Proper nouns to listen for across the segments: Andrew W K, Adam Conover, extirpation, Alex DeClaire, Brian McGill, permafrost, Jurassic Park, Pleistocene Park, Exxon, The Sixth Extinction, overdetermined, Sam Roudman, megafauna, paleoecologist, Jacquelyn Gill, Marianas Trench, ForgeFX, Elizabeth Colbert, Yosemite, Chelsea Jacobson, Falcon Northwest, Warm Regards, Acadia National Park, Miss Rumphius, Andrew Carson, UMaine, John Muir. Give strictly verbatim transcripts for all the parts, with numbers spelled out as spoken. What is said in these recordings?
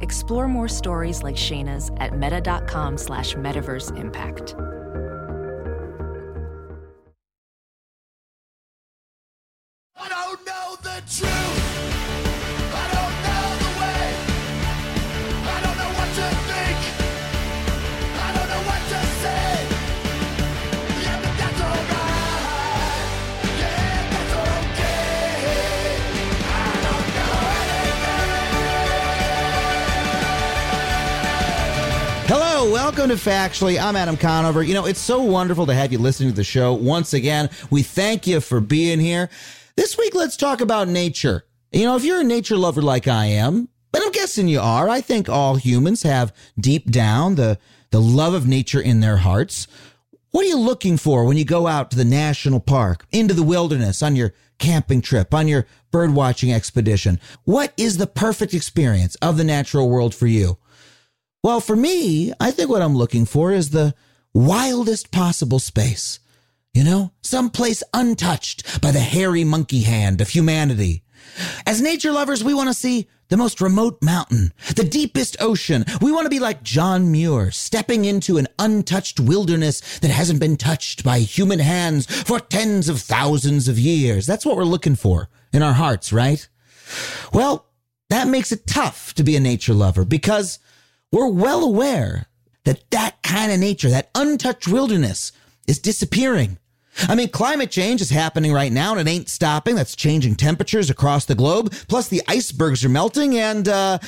Explore more stories like Shayna's at meta.com slash metaverse impact. Welcome to Factually. I'm Adam Conover. You know, it's so wonderful to have you listening to the show. Once again, we thank you for being here. This week, let's talk about nature. You know, if you're a nature lover like I am, but I'm guessing you are, I think all humans have deep down the, the love of nature in their hearts. What are you looking for when you go out to the national park, into the wilderness, on your camping trip, on your birdwatching expedition? What is the perfect experience of the natural world for you? Well, for me, I think what I'm looking for is the wildest possible space, you know, someplace untouched by the hairy monkey hand of humanity. As nature lovers, we want to see the most remote mountain, the deepest ocean. We want to be like John Muir, stepping into an untouched wilderness that hasn't been touched by human hands for tens of thousands of years. That's what we're looking for in our hearts, right? Well, that makes it tough to be a nature lover because we're well aware that that kind of nature, that untouched wilderness, is disappearing. I mean, climate change is happening right now, and it ain't stopping. That's changing temperatures across the globe. Plus, the icebergs are melting, and uh,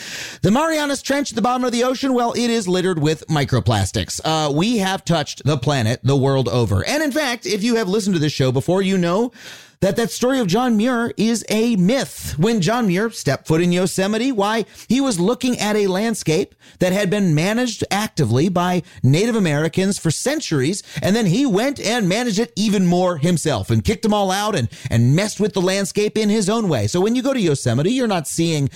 the Marianas Trench at the bottom of the ocean, well, it is littered with microplastics. Uh, we have touched the planet the world over. And in fact, if you have listened to this show before, you know that that story of John Muir is a myth. When John Muir stepped foot in Yosemite, why, he was looking at a landscape that had been managed actively by Native Americans for centuries, and then he went and managed it even more himself and kicked them all out and, and messed with the landscape in his own way. So when you go to Yosemite, you're not seeing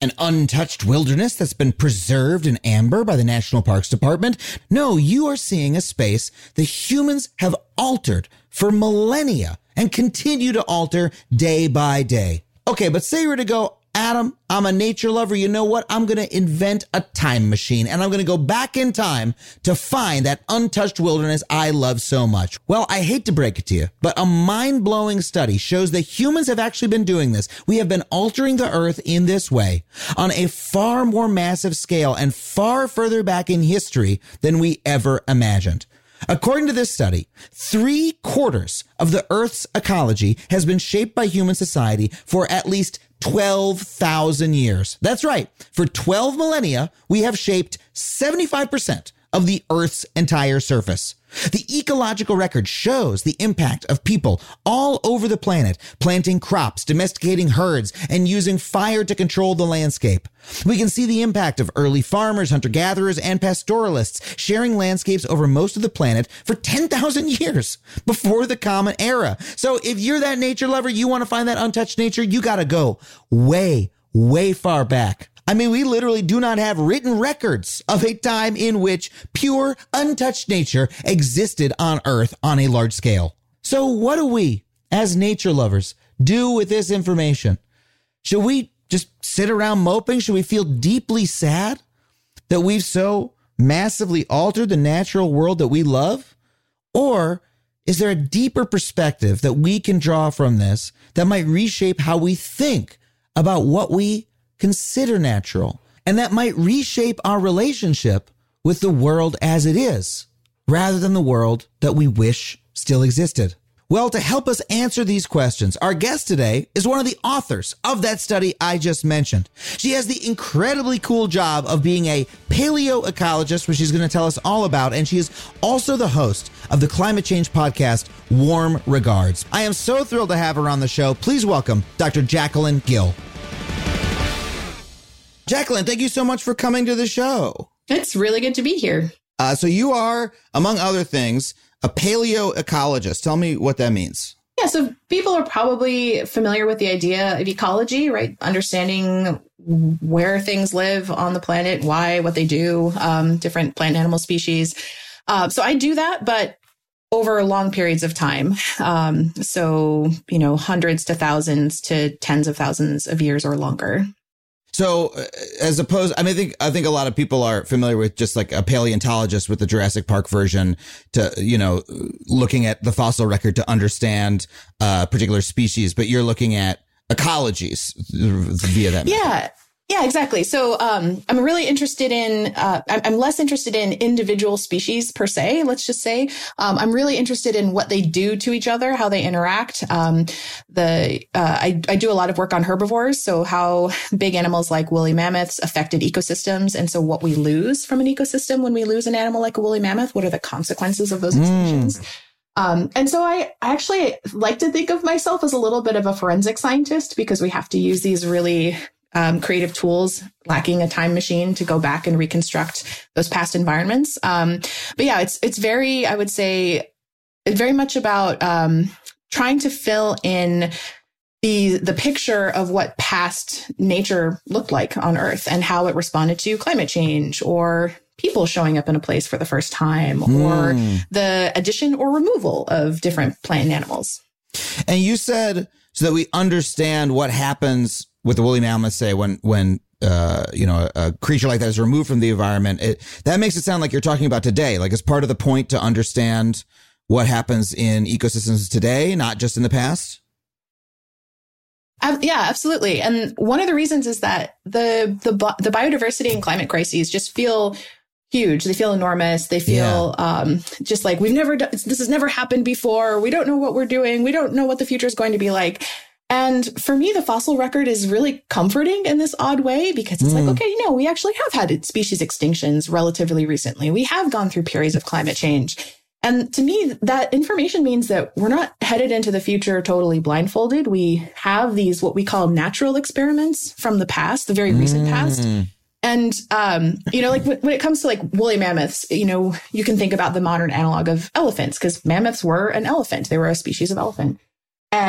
an untouched wilderness that's been preserved in amber by the National Parks Department. No, you are seeing a space the humans have altered for millennia and continue to alter day by day. Okay, but say you were to go, Adam, I'm a nature lover. You know what? I'm going to invent a time machine, and I'm going to go back in time to find that untouched wilderness I love so much. Well, I hate to break it to you, but a mind-blowing study shows that humans have actually been doing this. We have been altering the earth in this way on a far more massive scale and far further back in history than we ever imagined. According to this study, three quarters of the Earth's ecology has been shaped by human society for at least twelve thousand years. That's right. For twelve millennia, we have shaped seventy-five percent of the Earth's entire surface. The ecological record shows the impact of people all over the planet, planting crops, domesticating herds, and using fire to control the landscape. We can see the impact of early farmers, hunter-gatherers, and pastoralists sharing landscapes over most of the planet for ten thousand years before the Common Era. So if you're that nature lover, you want to find that untouched nature, you got to go way, way far back. I mean, we literally do not have written records of a time in which pure, untouched nature existed on Earth on a large scale. So what do we, as nature lovers, do with this information? Should we just sit around moping? Should we feel deeply sad that we've so massively altered the natural world that we love? Or is there a deeper perspective that we can draw from this that might reshape how we think about what we consider natural, and that might reshape our relationship with the world as it is, rather than the world that we wish still existed? Well, to help us answer these questions, our guest today is one of the authors of that study I just mentioned. She has the incredibly cool job of being a paleoecologist, which she's going to tell us all about, and she is also the host of the climate change podcast, Warm Regards. I am so thrilled to have her on the show. Please welcome Doctor Jacquelyn Gill. Jacquelyn, thank you so much for coming to the show. It's really good to be here. Uh, so you are, among other things, a paleoecologist. Tell me what that means. Yeah, so people are probably familiar with the idea of ecology, right? Understanding where things live on the planet, why, what they do, um, different plant and animal species. Uh, so I do that, but over long periods of time. Um, so, you know, hundreds to thousands to tens of thousands of years or longer. So as opposed, I mean, I think I think a lot of people are familiar with just like a paleontologist with the Jurassic Park version to, you know, looking at the fossil record to understand uh, particular species. But you're looking at ecologies via that. Yeah. Method. Yeah, exactly. So um, I'm really interested in uh, I'm less interested in individual species per se. Let's just say um, I'm really interested in what they do to each other, how they interact. Um, the uh, I, I do a lot of work on herbivores. So how big animals like woolly mammoths affected ecosystems. And so what we lose from an ecosystem when we lose an animal like a woolly mammoth, what are the consequences of those extinctions? Mm. Um, and so I actually like to think of myself as a little bit of a forensic scientist because we have to use these really Um, creative tools, lacking a time machine to go back and reconstruct those past environments. Um, but yeah, it's it's very, I would say, very much about um, trying to fill in the the picture of what past nature looked like on Earth and how it responded to climate change or people showing up in a place for the first time or mm. the addition or removal of different plant and animals. And you said so that we understand what happens with the woolly mammoth, say, when when uh, you know a, a creature like that is removed from the environment, it, that makes it sound like you're talking about today. Like it's part of the point to understand what happens in ecosystems today, not just in the past. Uh, yeah, absolutely. And one of the reasons is that the the the biodiversity and climate crises just feel huge. They feel enormous. They feel yeah. um, just like we've never done, this has never happened before. We don't know what we're doing. We don't know what the future is going to be like. And for me, the fossil record is really comforting in this odd way because it's mm. like, okay, you know, we actually have had species extinctions relatively recently. We have gone through periods of climate change. And to me, that information means that we're not headed into the future totally blindfolded. We have these what we call natural experiments from the past, the very recent mm. past. And, um, you know, like when it comes to like woolly mammoths, you know, you can think about the modern analog of elephants because mammoths were an elephant. They were a species of elephant.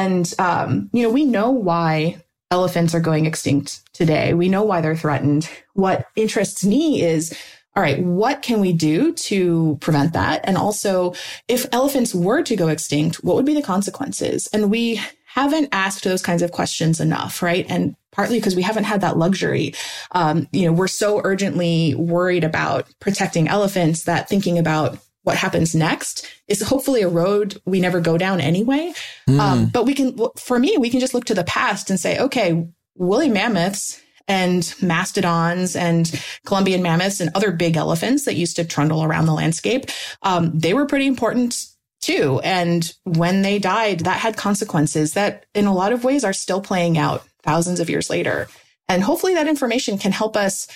And, um, you know, we know why elephants are going extinct today. We know why they're threatened. What interests me is, all right, what can we do to prevent that? And also, if elephants were to go extinct, what would be the consequences? And we haven't asked those kinds of questions enough, right? And partly because we haven't had that luxury. Um, you know, we're so urgently worried about protecting elephants that thinking about what happens next is hopefully a road we never go down anyway. Mm. Um, but we can, for me, we can just look to the past and say, okay, woolly mammoths and mastodons and Columbian mammoths and other big elephants that used to trundle around the landscape, um, they were pretty important too. And when they died, that had consequences that in a lot of ways are still playing out thousands of years later. And hopefully that information can help us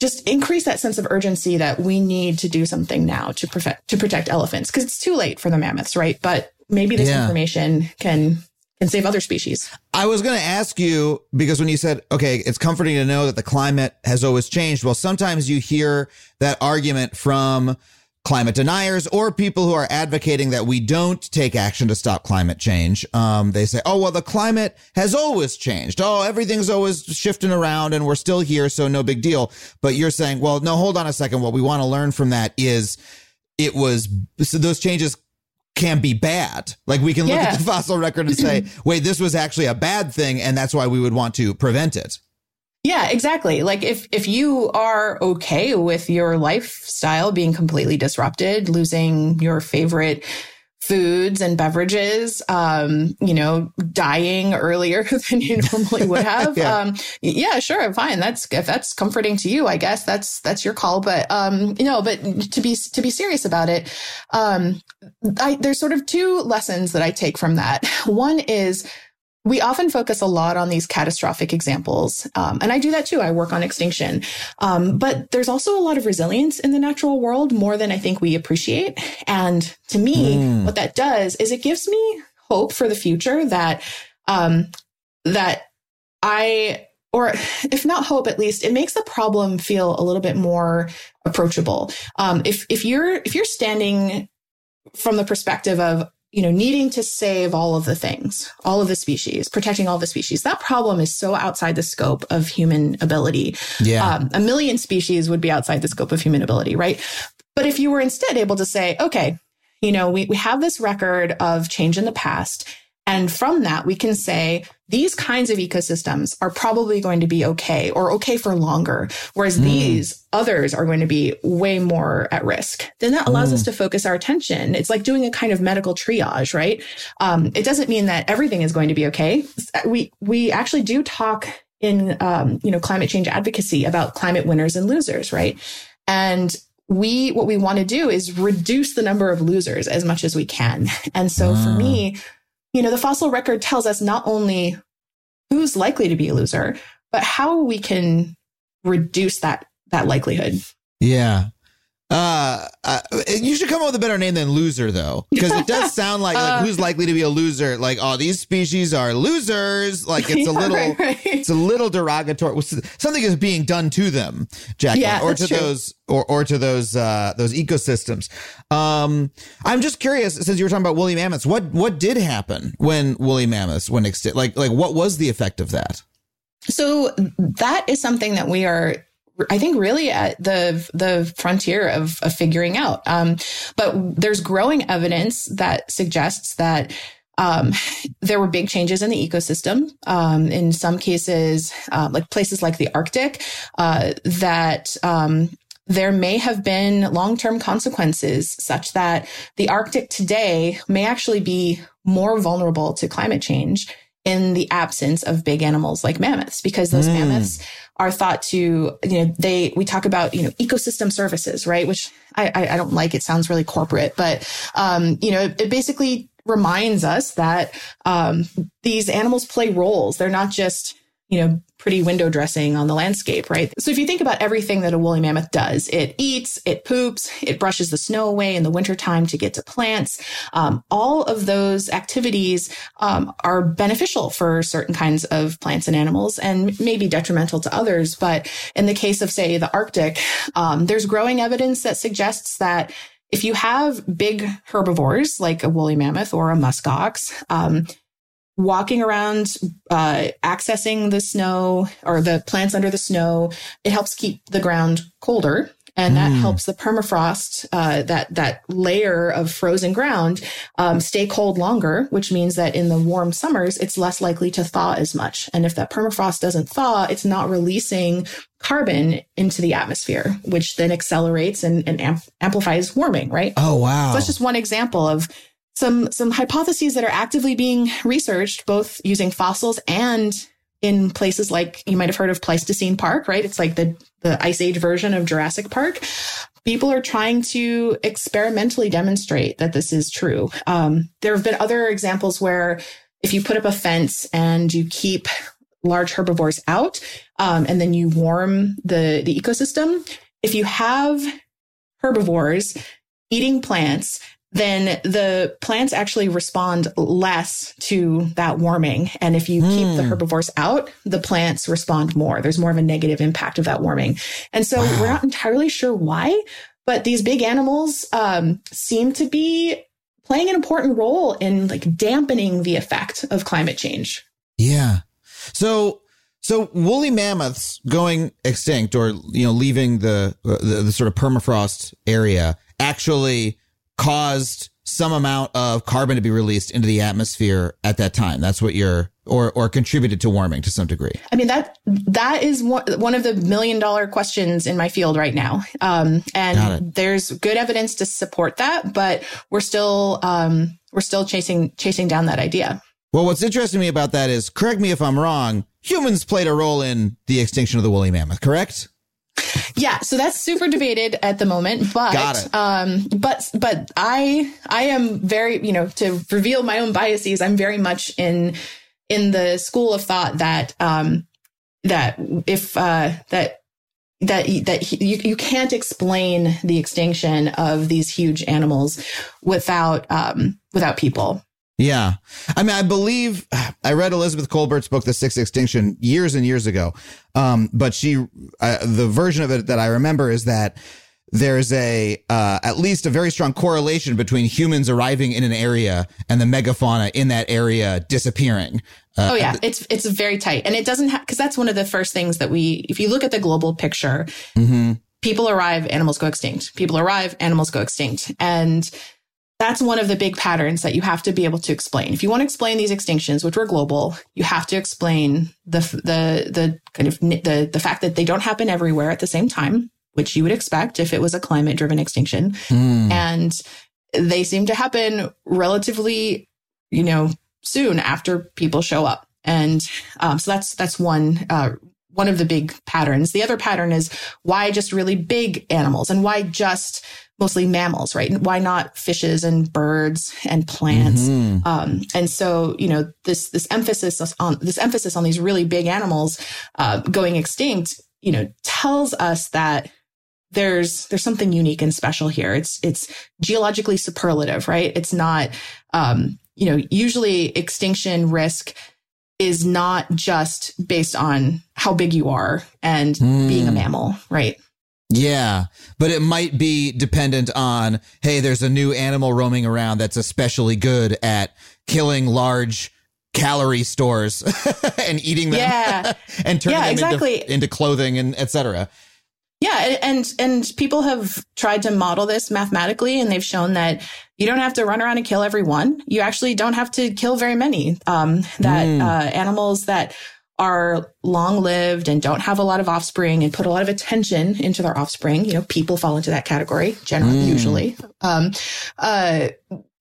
just increase that sense of urgency that we need to do something now to protect to protect elephants because it's too late for the mammoths, right? But maybe this yeah. information can can save other species. I was going to ask you because when you said, okay, it's comforting to know that the climate has always changed. Well, sometimes you hear that argument from climate deniers or people who are advocating that we don't take action to stop climate change. Um, they say, oh, well, the climate has always changed. Oh, everything's always shifting around and we're still here. So no big deal. But you're saying, well, no, hold on a second. What we want to learn from that is it was so those changes can be bad. Like we can look yeah. at the fossil record and say, wait, this was actually a bad thing. And that's why we would want to prevent it. Yeah, exactly. Like if if you are okay with your lifestyle being completely disrupted, losing your favorite foods and beverages, um, you know, dying earlier than you normally would have. yeah. Um, yeah, sure. Fine. That's if that's comforting to you, I guess that's that's your call. But, um, you know, but to be to be serious about it, um, I, there's sort of two lessons that I take from that. One is we often focus a lot on these catastrophic examples. Um, and I do that too. I work on extinction. Um, but there's also a lot of resilience in the natural world, more than I think we appreciate. And to me, mm. what that does is it gives me hope for the future that, um, that I or if not hope, at least it makes the problem feel a little bit more approachable. Um, if if you're if you're standing from the perspective of, you know, needing to save all of the things, all of the species, protecting all the species, that problem is so outside the scope of human ability. Yeah. Um, a million species would be outside the scope of human ability, right? But if you were instead able to say, okay, you know, we, we have this record of change in the past, and from that, we can say these kinds of ecosystems are probably going to be okay or okay for longer, whereas mm. these others are going to be way more at risk. Then that allows mm. us to focus our attention. It's like doing a kind of medical triage, right? Um, it doesn't mean that everything is going to be okay. We we actually do talk in um, you know, climate change advocacy about climate winners and losers, right? And we what we want to do is reduce the number of losers as much as we can. And so mm. for me, you know, the fossil record tells us not only who's likely to be a loser, but how we can reduce that that likelihood. Yeah. Uh, uh, you should come up with a better name than loser, though, because it does sound like, like uh, who's likely to be a loser. Like, oh, these species are losers. Like, it's yeah, a little, right, right. it's a little derogatory. Something is being done to them, Jacquelyn, yeah, or to true. those, or or to those, uh, those ecosystems. Um, I'm just curious, since you were talking about woolly mammoths, what what did happen when woolly mammoths went extinct? Like, like what was the effect of that? So that is something that we are, I think, really at the the frontier of, of figuring out. Um, but there's growing evidence that suggests that um, there were big changes in the ecosystem. Um, in some cases, uh, like places like the Arctic, uh, that um, there may have been long-term consequences such that the Arctic today may actually be more vulnerable to climate change in the absence of big animals like mammoths, because those mm. mammoths are thought to, you know, they, we talk about, you know, ecosystem services, right? Which I, I, I don't like, it sounds really corporate, but, um, you know, it, it basically reminds us that um, these animals play roles. They're not just, you know, pretty window dressing on the landscape, right? So if you think about everything that a woolly mammoth does, it eats, it poops, it brushes the snow away in the wintertime to get to plants. Um, all of those activities um, are beneficial for certain kinds of plants and animals and maybe detrimental to others. But in the case of, say, the Arctic, um, there's growing evidence that suggests that if you have big herbivores like a woolly mammoth or a muskox, um, walking around, uh, accessing the snow or the plants under the snow, it helps keep the ground colder. And that mm. helps the permafrost, uh, that that layer of frozen ground, um, stay cold longer, which means that in the warm summers, it's less likely to thaw as much. And if that permafrost doesn't thaw, it's not releasing carbon into the atmosphere, which then accelerates and, and amp- amplifies warming, right? Oh, wow. So that's just one example of Some some hypotheses that are actively being researched, both using fossils and in places like, you might have heard of Pleistocene Park, right? It's like the, the Ice Age version of Jurassic Park. People are trying to experimentally demonstrate that this is true. Um, there have been other examples where if you put up a fence and you keep large herbivores out, um, and then you warm the, the ecosystem, if you have herbivores eating plants, then the plants actually respond less to that warming. And if you mm. keep the herbivores out, the plants respond more. There's more of a negative impact of that warming. And so wow. we're not entirely sure why, but these big animals um, seem to be playing an important role in, like, dampening the effect of climate change. Yeah. So so woolly mammoths going extinct, or, you know, leaving the the, the sort of permafrost area, actually caused some amount of carbon to be released into the atmosphere at that time. That's what you're, or or contributed to warming to some degree. I mean, that that is one, one of the million dollar questions in my field right now. Um, and there's good evidence to support that, but we're still um, we're still chasing chasing down that idea. Well, what's interesting to me about that is, correct me if I'm wrong, humans played a role in the extinction of the woolly mammoth, correct? Yeah, so that's super debated at the moment, but Got it. um but but I I am very, you know, to reveal my own biases, I'm very much in in the school of thought that um that if uh that that that he, you you can't explain the extinction of these huge animals without um without people. Yeah. I mean, I believe I read Elizabeth Colbert's book, The Sixth Extinction, years and years ago. Um, but she uh, the version of it that I remember is that there's a uh, at least a very strong correlation between humans arriving in an area and the megafauna in that area disappearing. Uh, oh, yeah, it's it's very tight. And it doesn't ha- because that's one of the first things that we if you look at the global picture, mm-hmm. people arrive, animals go extinct, people arrive, animals go extinct. And that's one of the big patterns that you have to be able to explain. If you want to explain these extinctions, which were global, you have to explain the the the kind of the the fact that they don't happen everywhere at the same time, which you would expect if it was a climate-driven extinction. Mm. And they seem to happen relatively, you know, soon after people show up. And um, so that's that's one uh, one of the big patterns. The other pattern is why just really big animals and why just mostly mammals, right? Why not fishes and birds and plants? Mm-hmm. Um, and so, you know, this this emphasis on this emphasis on these really big animals uh, going extinct, you know, tells us that there's there's something unique and special here. It's it's geologically superlative, right? It's not, um, you know, usually extinction risk is not just based on how big you are and mm. being a mammal, right? Yeah, but it might be dependent on, hey, there's a new animal roaming around that's especially good at killing large calorie stores and eating them yeah. and turning yeah, them exactly. into, into clothing and et cetera. Yeah, and and people have tried to model this mathematically, and they've shown that you don't have to run around and kill everyone. You actually don't have to kill very many. Um, that mm. uh, animals that are long-lived and don't have a lot of offspring and put a lot of attention into their offspring. You know, people fall into that category generally, mm. usually. Um, uh,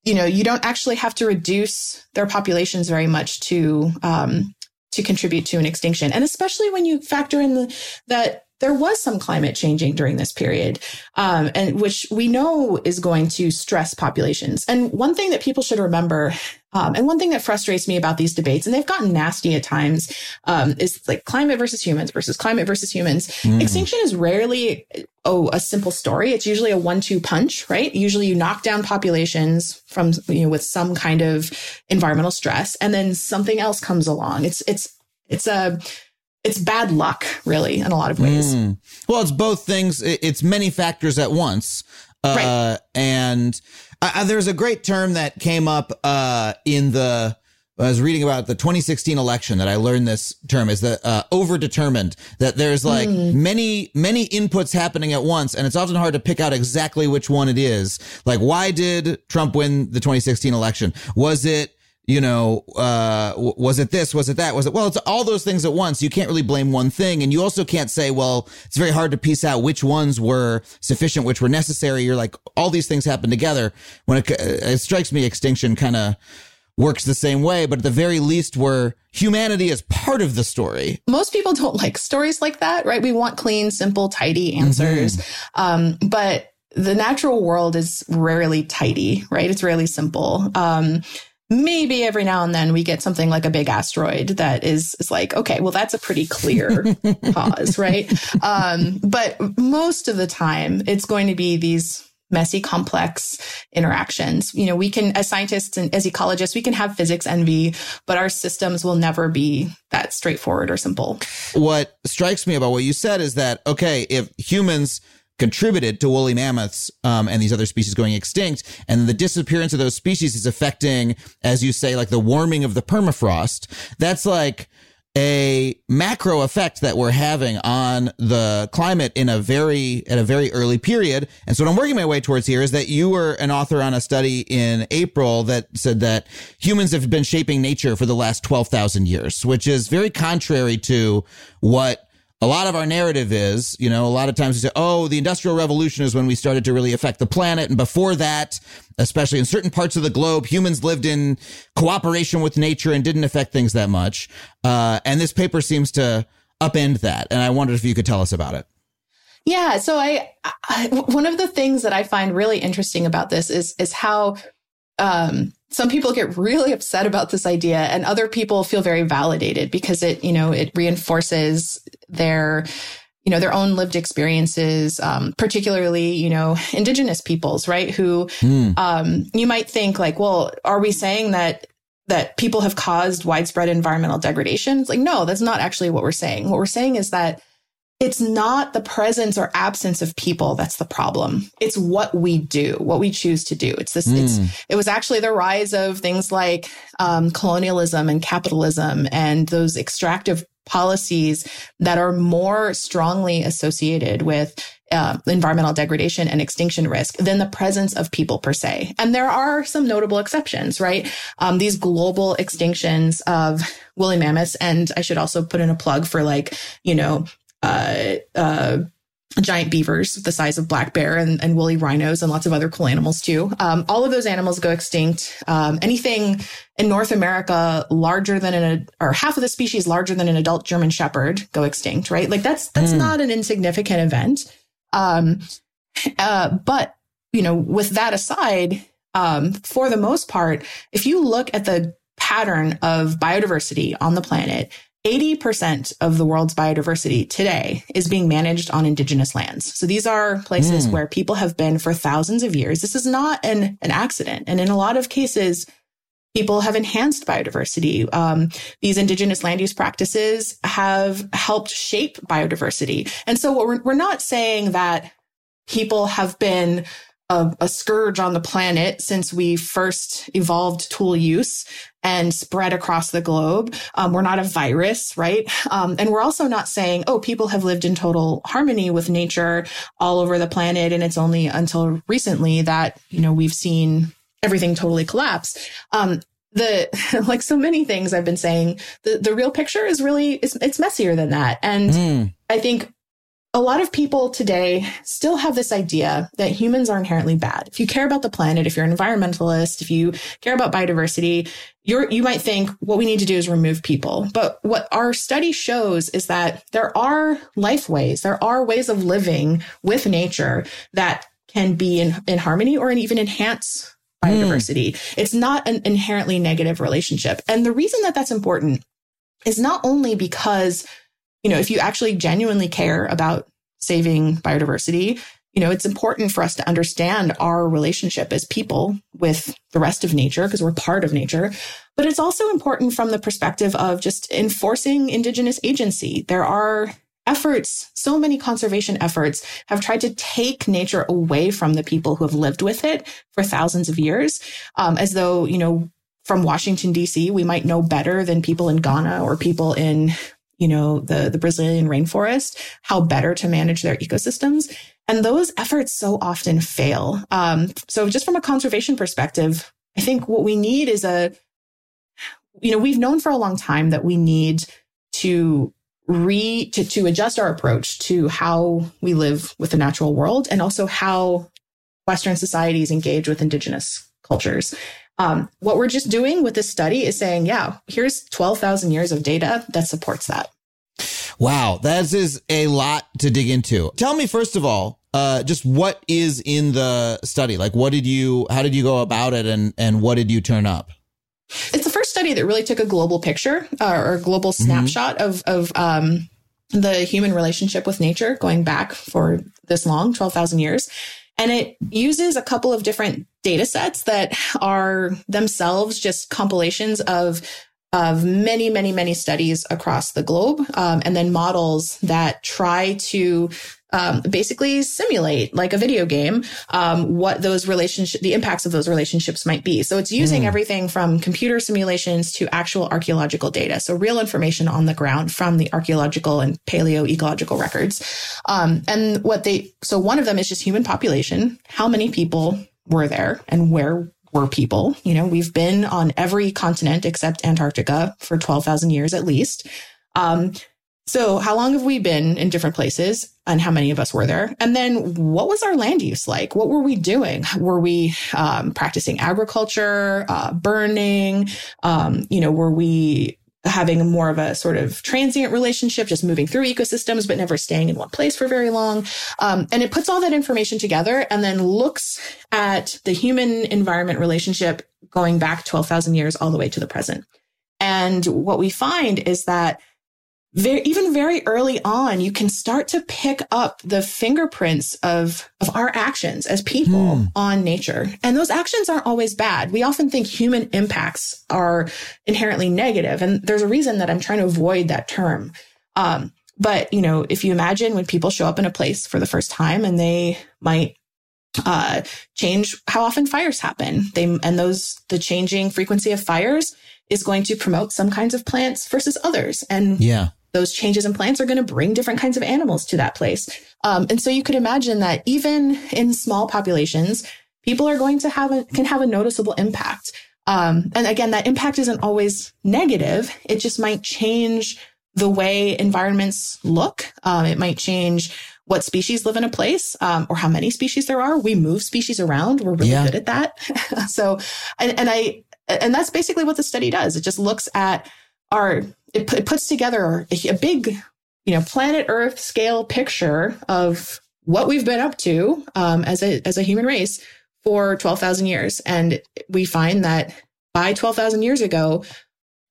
you know, you don't actually have to reduce their populations very much to um, to contribute to an extinction. And especially when you factor in the, that there was some climate changing during this period, um, and which we know is going to stress populations. And one thing that people should remember, um, and one thing that frustrates me about these debates, and they've gotten nasty at times, um, is like climate versus humans versus climate versus humans. Mm. Extinction is rarely oh, a simple story. It's usually a one-two punch, right? Usually you knock down populations from, you know, with some kind of environmental stress, and then something else comes along. It's it's it's a It's bad luck, really, in a lot of ways. Mm. Well, it's both things. It's many factors at once. Right. Uh, and uh, there's a great term that came up uh, in the I was reading about the twenty sixteen election that I learned this term is the uh, overdetermined, that there's like mm. many, many inputs happening at once. And it's often hard to pick out exactly which one it is. Like, why did Trump win the twenty sixteen election? Was it, you know, uh, was it this? Was it that? Was it? Well, it's all those things at once. You can't really blame one thing. And you also can't say, well, it's very hard to piece out which ones were sufficient, which were necessary. You're like, all these things happen together. When it, it strikes me, extinction kind of works the same way, but at the very least, we're humanity is part of the story. Most people don't like stories like that, right? We want clean, simple, tidy answers. Mm-hmm. Um, but the natural world is rarely tidy, right? It's rarely simple. Um, Maybe every now and then we get something like a big asteroid that is, is like, okay, well, that's a pretty clear cause, right? Um, but most of the time, it's going to be these messy, complex interactions. You know, we can, as scientists and as ecologists, we can have physics envy, but our systems will never be that straightforward or simple. What strikes me about what you said is that, okay, if humans contributed to woolly mammoths um, and these other species going extinct, and the disappearance of those species is affecting, as you say, like the warming of the permafrost. That's like a macro effect that we're having on the climate in a very at a very early period. And so what I'm working my way towards here is that you were an author on a study in April that said that humans have been shaping nature for the last twelve thousand years, which is very contrary to what a lot of our narrative is, you know, a lot of times we say, oh, the Industrial Revolution is when we started to really affect the planet. And before that, especially in certain parts of the globe, humans lived in cooperation with nature and didn't affect things that much. Uh, and this paper seems to upend that. And I wondered if you could tell us about it. Yeah. So I, I one of the things that I find really interesting about this is, is how um, some people get really upset about this idea and other people feel very validated because it, you know, it reinforces their, you know, their own lived experiences, um, particularly, you know, indigenous peoples, right? Who mm. um, you might think like, well, are we saying that that people have caused widespread environmental degradation? It's like, no, that's not actually what we're saying. What we're saying is that it's not the presence or absence of people that's the problem. It's what we do, what we choose to do. It's this. Mm. It's it was actually the rise of things like um, colonialism and capitalism and those extractive policies that are more strongly associated with uh, environmental degradation and extinction risk than the presence of people per se. And there are some notable exceptions, right? Um, these global extinctions of woolly mammoths. And I should also put in a plug for like, you know, uh, uh, giant beavers the size of black bear and, and woolly rhinos and lots of other cool animals too. Um, all of those animals go extinct. Um, anything in North America larger than an, or half of the species larger than an adult German Shepherd go extinct, right? Like that's, that's mm. not an insignificant event. Um, uh, but, you know, with that aside, um, for the most part, if you look at the pattern of biodiversity on the planet, eighty percent of the world's biodiversity today is being managed on indigenous lands. So these are places mm. where people have been for thousands of years. This is not an, an accident. And in a lot of cases, people have enhanced biodiversity. Um, these indigenous land use practices have helped shape biodiversity. And so what we're, we're not saying that people have been a, a scourge on the planet since we first evolved tool use and spread across the globe. Um, we're not a virus, right? Um, and we're also not saying, oh, people have lived in total harmony with nature all over the planet. And it's only until recently that, you know, we've seen everything totally collapse. Um, the, like so many things I've been saying, the, the real picture is really, it's, it's messier than that. And mm. I think a lot of people today still have this idea that humans are inherently bad. If you care about the planet, if you're an environmentalist, if you care about biodiversity, you're, you might think what we need to do is remove people. But what our study shows is that there are life ways, there are ways of living with nature that can be in, in harmony or even enhance biodiversity. Mm. It's not an inherently negative relationship. And the reason that that's important is not only because, you know, if you actually genuinely care about saving biodiversity, you know, it's important for us to understand our relationship as people with the rest of nature because we're part of nature. But it's also important from the perspective of just enforcing indigenous agency. There are efforts, so many conservation efforts have tried to take nature away from the people who have lived with it for thousands of years, um, as though, you know, from Washington, D C, we might know better than people in Ghana or people in, you know, the, the Brazilian rainforest, how better to manage their ecosystems. And those efforts so often fail. Um, so just from a conservation perspective, I think what we need is a, you know, we've known for a long time that we need to re to, to adjust our approach to how we live with the natural world and also how Western societies engage with indigenous cultures. Um, what we're just doing with this study is saying, yeah, here's twelve thousand years of data that supports that. Wow. That is a lot to dig into. Tell me, first of all, uh, just what is in the study? Like, what did you, how did you go about it and, and what did you turn up? It's the first study that really took a global picture uh, or a global snapshot mm-hmm. of, of, um, the human relationship with nature going back for this long, twelve thousand years. And it uses a couple of different data sets that are themselves just compilations of, of many, many, many studies across the globe, um, and then models that try to um, basically simulate, like a video game, um, what those relationships, the impacts of those relationships might be. So it's using mm. everything from computer simulations to actual archaeological data. So real information on the ground from the archaeological and paleoecological records. Um, and what they, so one of them is just human population. How many people were there and where were people? You know, we've been on every continent except Antarctica for twelve thousand years at least. Um, So how long have we been in different places and how many of us were there? And then what was our land use like? What were we doing? Were we um, practicing agriculture, uh, burning? Um, you know, were we having more of a sort of transient relationship, just moving through ecosystems, but never staying in one place for very long? Um, and it puts all that information together and then looks at the human environment relationship going back twelve thousand years all the way to the present. And what we find is that Very, even very early on, you can start to pick up the fingerprints of, of our actions as people mm. on nature. And those actions aren't always bad. We often think human impacts are inherently negative. And there's a reason that I'm trying to avoid that term. Um, but, you know, if you imagine when people show up in a place for the first time and they might uh, change how often fires happen, they and those the changing frequency of fires is going to promote some kinds of plants versus others. And yeah. those changes in plants are going to bring different kinds of animals to that place. Um, and so you could imagine that even in small populations, people are going to have a, can have a noticeable impact. Um, and again, that impact isn't always negative. It just might change the way environments look. Um, it might change what species live in a place, um, or how many species there are. We move species around. We're really yeah. good at that. so, and, and I, And that's basically what the study does. It just looks at our, it, p- it puts together a, a big, you know, planet Earth scale picture of what we've been up to um, as a as a human race for twelve thousand years. And we find that by twelve thousand years ago,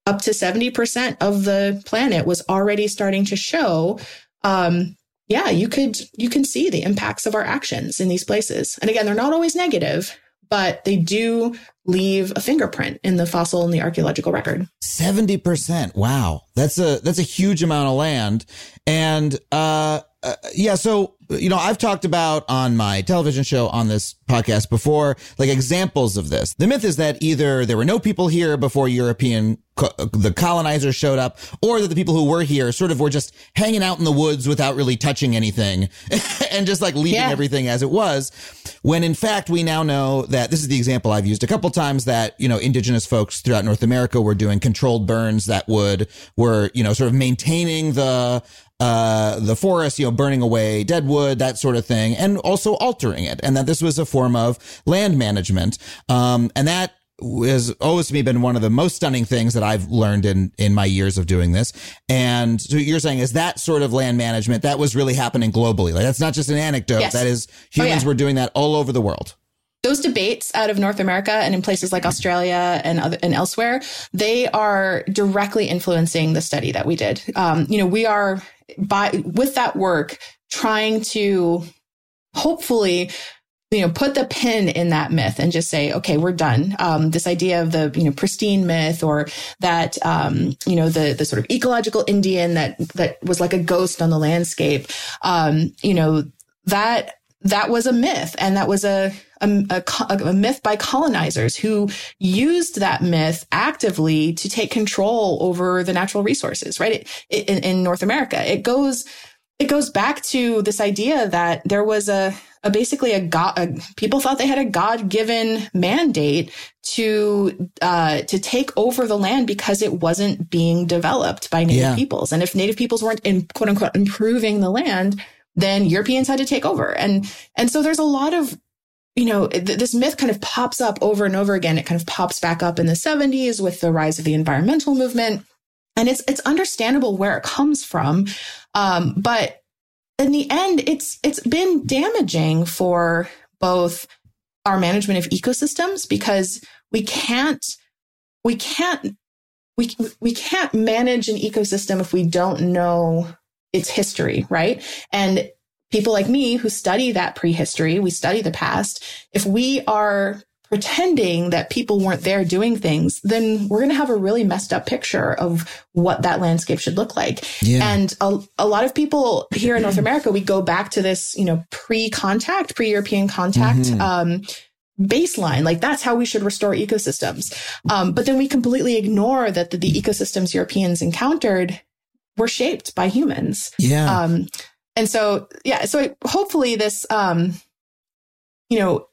up to seventy percent of the planet was already starting to show. Um, yeah, you could you can see the impacts of our actions in these places. And again, they're not always negative, but they do leave a fingerprint in the fossil and the archaeological record. seventy percent. Wow. That's a that's a huge amount of land. And uh, uh, yeah, so, you know, I've talked about on my television show, on this podcast before, like examples of this. The myth is that either there were no people here before European co- the colonizers showed up, or that the people who were here sort of were just hanging out in the woods without really touching anything and just like leaving yeah. everything as it was. When in fact, we now know that this is the example I've used a couple times, that, you know, indigenous folks throughout North America were doing controlled burns that would were, you know, sort of maintaining the uh the forest, you know, burning away dead wood, that sort of thing, and also altering it, and that this was a form of land management. Um, and that has always to me been one of the most stunning things that I've learned in in my years of doing this. And so you're saying is that sort of land management that was really happening globally? Like, that's not just an anecdote. Yes. That is humans oh, yeah. were doing that all over the world. Those debates out of North America and in places like Australia and other, and elsewhere, they are directly influencing the study that we did. Um, you know, we are by with that work trying to hopefully, you know, put the pin in that myth and just say, okay, we're done. Um, this idea of the, you know, pristine myth, or that, um, you know, the the sort of ecological Indian that that was like a ghost on the landscape, um, you know, that. That was a myth, and that was a, a, a, a myth by colonizers who used that myth actively to take control over the natural resources, right? It, in, in North America, it goes it goes back to this idea that there was a, a basically a God, a, people thought they had a God-given mandate to uh, to take over the land because it wasn't being developed by Native yeah. peoples, and if Native peoples weren't in quote unquote improving the land, then Europeans had to take over. And and so there's a lot of, you know, th- this myth kind of pops up over and over again. It kind of pops back up in the seventies with the rise of the environmental movement. And it's it's understandable where it comes from. Um, but in the end, it's it's been damaging for both our management of ecosystems, because we can't, we can't, we, we can't manage an ecosystem if we don't know its history, right? And people like me who study that prehistory, we study the past. If we are pretending that people weren't there doing things, then we're going to have a really messed up picture of what that landscape should look like. Yeah. And a, a lot of people here in North America, we go back to this, you know, pre-contact, pre-European contact mm-hmm. um, baseline. Like, that's how we should restore ecosystems. Um, but then we completely ignore that the, the ecosystems Europeans encountered were shaped by humans. Yeah. Um, and so, yeah, so hopefully this, um, you know,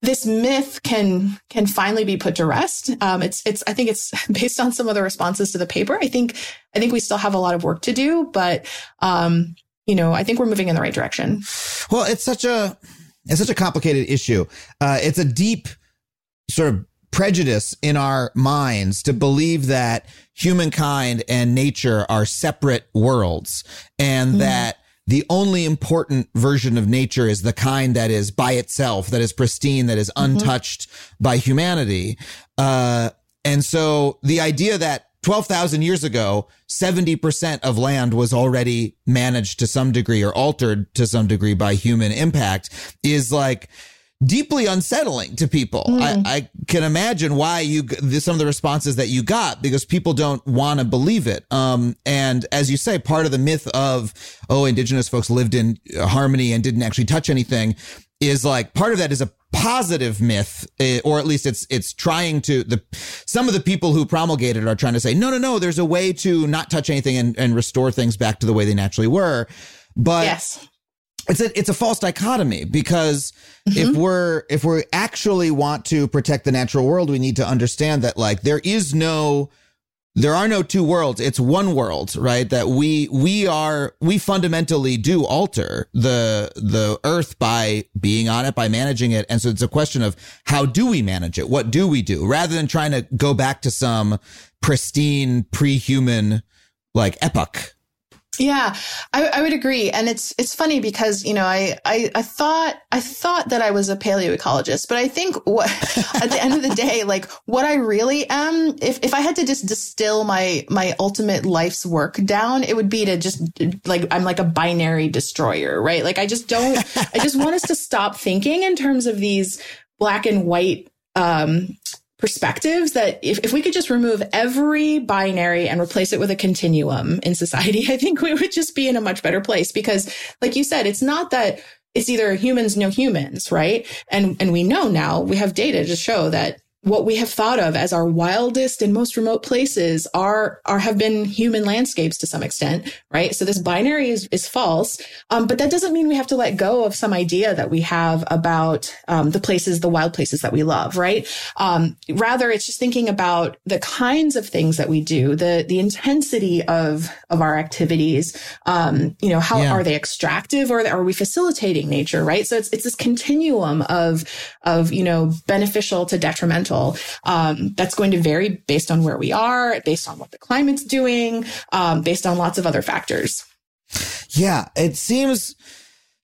this myth can, can finally be put to rest. Um, it's, it's, I think it's based on some of the responses to the paper. I think, I think we still have a lot of work to do, but, um, you know, I think we're moving in the right direction. Well, it's such a, it's such a complicated issue. Uh, it's a deep sort of prejudice in our minds to believe that humankind and nature are separate worlds, and mm. that the only important version of nature is the kind that is by itself, that is pristine, that is untouched mm-hmm. by humanity. Uh, and so the idea that twelve thousand years ago, seventy percent of land was already managed to some degree or altered to some degree by human impact is like deeply unsettling to people. Mm. I, I can imagine why you some of the responses that you got, because people don't want to believe it. Um, and as you say, part of the myth of, oh, indigenous folks lived in harmony and didn't actually touch anything is like part of that is a positive myth, or at least it's it's trying to the some of the people who promulgate it are trying to say, no, no, no, there's a way to not touch anything and, and restore things back to the way they naturally were. But yes. It's a it's a false dichotomy, because mm-hmm. if we're if we actually want to protect the natural world, we need to understand that like there is no there are no two worlds. It's one world, right? That we we are we fundamentally do alter the the earth by being on it, by managing it. And so it's a question of how do we manage it? What do we do, rather than trying to go back to some pristine pre-human like epoch? Yeah, I, I would agree. And it's it's funny because, you know, I, I, I thought I thought that I was a paleoecologist, but I think what at the end of the day, like what I really am, if, if I had to just distill my my ultimate life's work down, it would be to just like I'm like a binary destroyer, right? Like I just don't I just want us to stop thinking in terms of these black and white um perspectives, that if, if we could just remove every binary and replace it with a continuum in society, I think we would just be in a much better place. Because like you said, it's not that it's either humans, no humans, right? And, and we know now, we have data to show that what we have thought of as our wildest and most remote places are, are have been human landscapes to some extent, right? So this binary is, is false. Um, but that doesn't mean we have to let go of some idea that we have about um, the places, the wild places that we love, right? Um, rather, it's just thinking about the kinds of things that we do, the the intensity of, of our activities. Um, you know, how yeah. are they extractive, or are we facilitating nature, right? So it's it's this continuum of, of you know, beneficial to detrimental. Um, that's going to vary based on where we are, based on what the climate's doing, um, based on lots of other factors. Yeah, it seems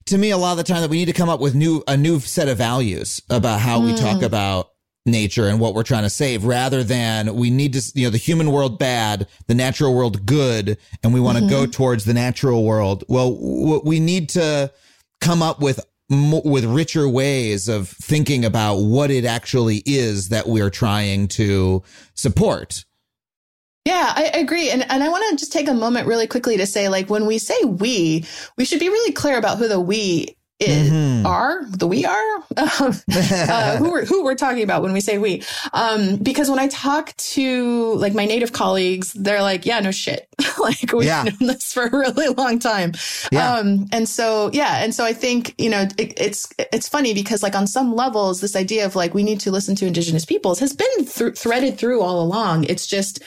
to me a lot of the time that we need to come up with new a new set of values about how mm. we talk about nature and what we're trying to save, rather than we need to, you know, the human world bad, the natural world good, and we want to mm-hmm. go towards the natural world. Well, w- we need to come up with with richer ways of thinking about what it actually is that we're trying to support. Yeah, I agree. And and I want to just take a moment really quickly to say, like, when we say we, we should be really clear about who the we is, mm-hmm. are, the we are, uh, who, we're, who we're talking about when we say we. Um, because when I talk to, like, my native colleagues, they're like, yeah, no shit. Like, we've yeah. known this for a really long time. Yeah. Um, and so, yeah. And so I think, you know, it, it's, it's funny because, like, on some levels, this idea of like, we need to listen to indigenous peoples has been th- threaded through all along. It's just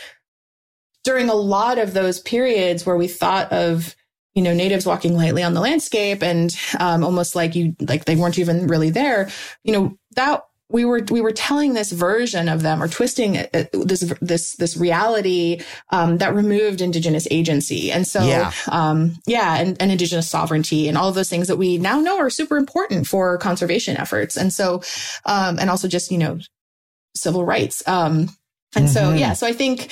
during a lot of those periods where we thought of, you know, natives walking lightly on the landscape and, um, almost like you, like they weren't even really there, you know, that we were, we were telling this version of them, or twisting it, this, this, this reality, um, that removed indigenous agency. And so, yeah. um, yeah, and, and indigenous sovereignty and all of those things that we now know are super important for conservation efforts. And so, um, and also just, you know, civil rights. Um, and mm-hmm. so, yeah, so I think,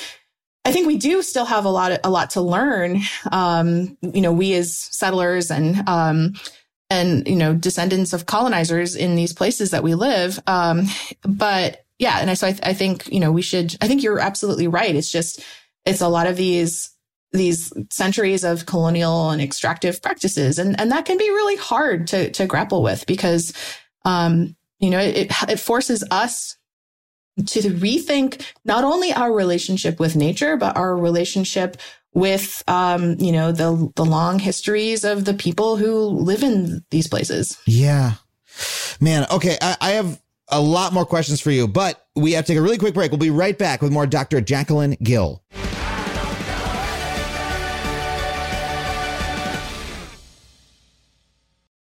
I think we do still have a lot, of, a lot to learn. Um, you know, we as settlers and, um, and, you know, descendants of colonizers in these places that we live. Um, but yeah. And I, so I, th- I think, you know, we should, I think you're absolutely right. It's just, it's a lot of these, these centuries of colonial and extractive practices. And, and that can be really hard to, to grapple with because, um, you know, it, it forces us to rethink not only our relationship with nature, but our relationship with, um, you know, the the long histories of the people who live in these places. Yeah, man. OK, I, I have a lot more questions for you, but we have to take a really quick break. We'll be right back with more Doctor Jacquelyn Gill.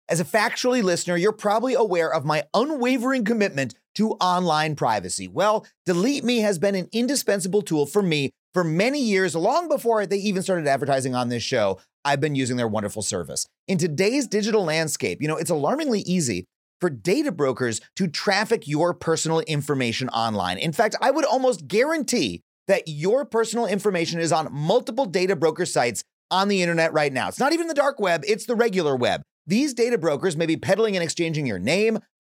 As a Factually listener, you're probably aware of my unwavering commitment to online privacy. Well, Delete Me has been an indispensable tool for me for many years, long before they even started advertising on this show. I've been using their wonderful service. In today's digital landscape, you know, it's alarmingly easy for data brokers to traffic your personal information online. In fact, I would almost guarantee that your personal information is on multiple data broker sites on the internet right now. It's not even the dark web, it's the regular web. These data brokers may be peddling and exchanging your name,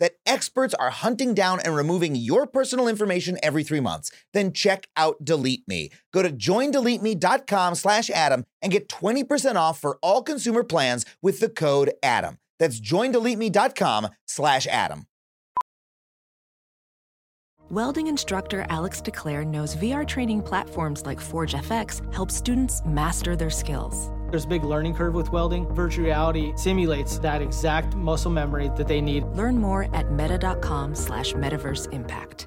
that experts are hunting down and removing your personal information every three months, then check out Delete Me. Go to joindeleteme.com slash Adam and get twenty percent off for all consumer plans with the code Adam. That's joindeleteme.com slash Adam. Welding instructor Alex DeClaire knows V R training platforms like ForgeFX help students master their skills. There's a big learning curve with welding. Virtual reality simulates that exact muscle memory that they need. Learn more at meta.com slash metaverse impact.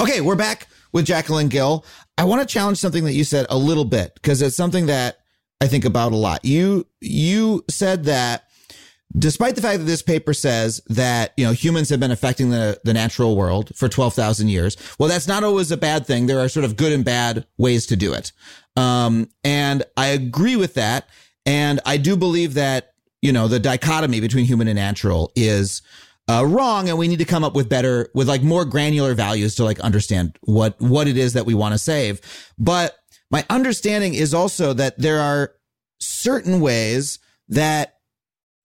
Okay, we're back with Jacquelyn Gill. I want to challenge something that you said a little bit because it's something that I think about a lot. You you said that despite the fact that this paper says that, you know, humans have been affecting the, the natural world for twelve thousand years. Well, that's not always a bad thing. There are sort of good and bad ways to do it. Um, and I agree with that. And I do believe that, you know, the dichotomy between human and natural is uh, wrong. And we need to come up with better with like more granular values to like understand what what it is that we want to save. But my understanding is also that there are certain ways that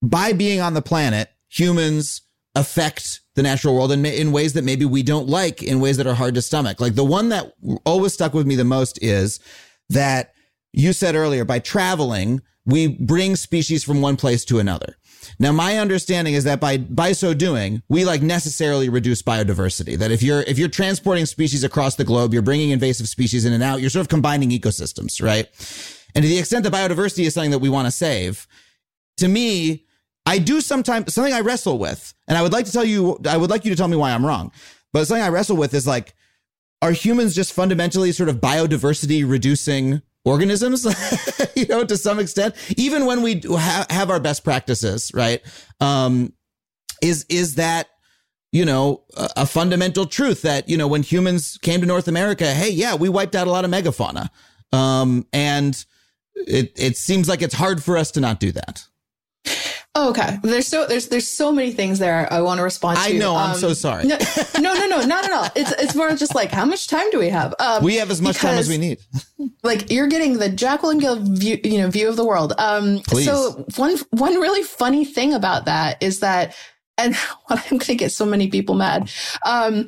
by being on the planet, humans affect the natural world in, in ways that maybe we don't like, in ways that are hard to stomach. Like the one that always stuck with me the most is that you said earlier, by traveling, we bring species from one place to another. Now, my understanding is that by by so doing, we like necessarily reduce biodiversity, that if you're if you're transporting species across the globe, you're bringing invasive species in and out, you're sort of combining ecosystems, right? And to the extent that biodiversity is something that we want to save, to me, I do sometimes something I wrestle with. And I would like to tell you I would like you to tell me why I'm wrong. But something I wrestle with is like, are humans just fundamentally sort of biodiversity reducing organisms, you know, to some extent, even when we ha- have our best practices, right? Um, is is that, you know, a, a fundamental truth that, you know, when humans came to North America, hey, yeah, we wiped out a lot of megafauna. Um, and it it seems like it's hard for us to not do that. Oh, okay. There's so there's there's so many things there I want to respond to. I know. Um, I'm so sorry. no, no, no, no, not at all. It's it's more just like, how much time do we have? Um, we have as much because, time as we need. Like you're getting the Jacquelyn Gill view, you know, view of the world. Um, Please. So one one really funny thing about that is that, and well, I'm going to get so many people mad. Um,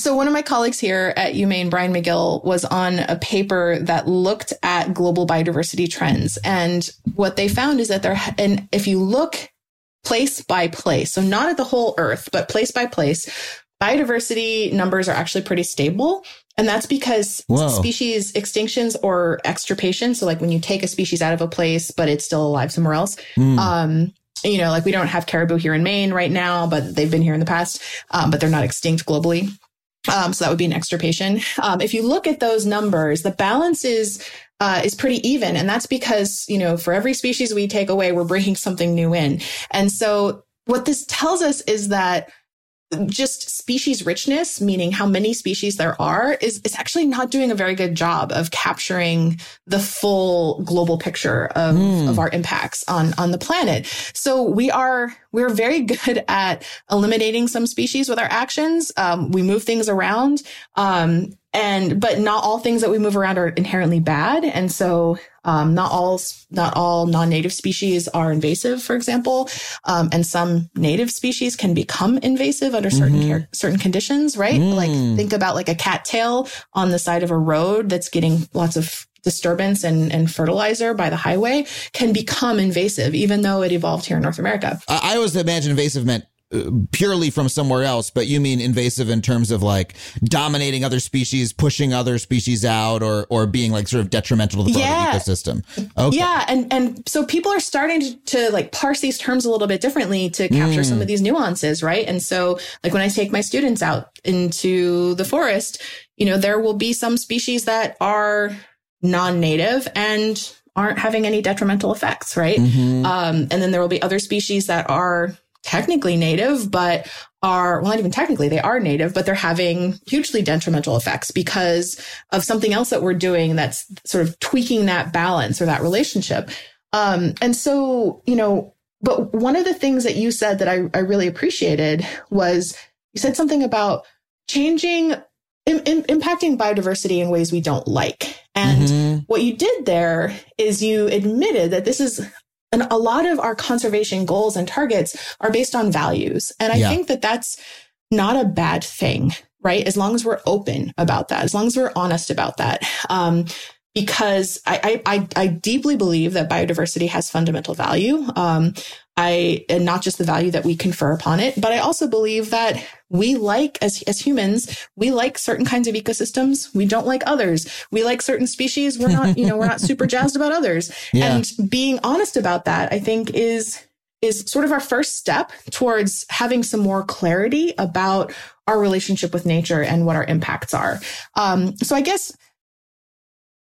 So one of my colleagues here at UMaine, Brian McGill, was on a paper that looked at global biodiversity trends. And what they found is that there, and if you look place by place, so not at the whole Earth, but place by place, biodiversity numbers are actually pretty stable. And that's because Whoa. species extinctions or extirpation, so like when you take a species out of a place, but it's still alive somewhere else, mm. um, you know, like we don't have caribou here in Maine right now, but they've been here in the past, um, but they're not extinct globally. Um, so that would be an extirpation. Um, if you look at those numbers, the balance is uh, is pretty even. And that's because, you know, for every species we take away, we're bringing something new in. And so what this tells us is that just species richness, meaning how many species there are, is it's actually not doing a very good job of capturing the full global picture of, mm. of our impacts on, on the planet. So we are, we're very good at eliminating some species with our actions. Um, we move things around. Um, and, but not all things that we move around are inherently bad. And so, um, not all, not all non-native species are invasive, for example. Um, and some native species can become invasive under certain, mm-hmm. care, certain conditions, right? Mm. Like think about like a cattail on the side of a road that's getting lots of disturbance and, and fertilizer by the highway can become invasive, even though it evolved here in North America. I, I always imagine invasive meant purely from somewhere else, but you mean invasive in terms of like dominating other species, pushing other species out, or or being like sort of detrimental to the yeah. ecosystem. Okay. Yeah. And and so people are starting to, to like parse these terms a little bit differently to capture mm. some of these nuances. Right. And so like when I take my students out into the forest, you know, there will be some species that are non-native and aren't having any detrimental effects. Right. Mm-hmm. Um, and then there will be other species that are technically native, but are, well, not even technically, they are native, but they're having hugely detrimental effects because of something else that we're doing that's sort of tweaking that balance or that relationship. Um, and so, you know, but one of the things that you said that I, I really appreciated was you said something about changing, im- im- impacting biodiversity in ways we don't like. And mm-hmm. what you did there is you admitted that this is And a lot of our conservation goals and targets are based on values. And I yeah. think that that's not a bad thing, right? As long as we're open about that, as long as we're honest about that. Um, because I, I, I deeply believe that biodiversity has fundamental value. Um, I, and not just the value that we confer upon it, but I also believe that we like, as, as humans, we like certain kinds of ecosystems. We don't like others. We like certain species. We're not, you know, we're not super jazzed about others. Yeah. And being honest about that, I think is, is sort of our first step towards having some more clarity about our relationship with nature and what our impacts are. Um, so I guess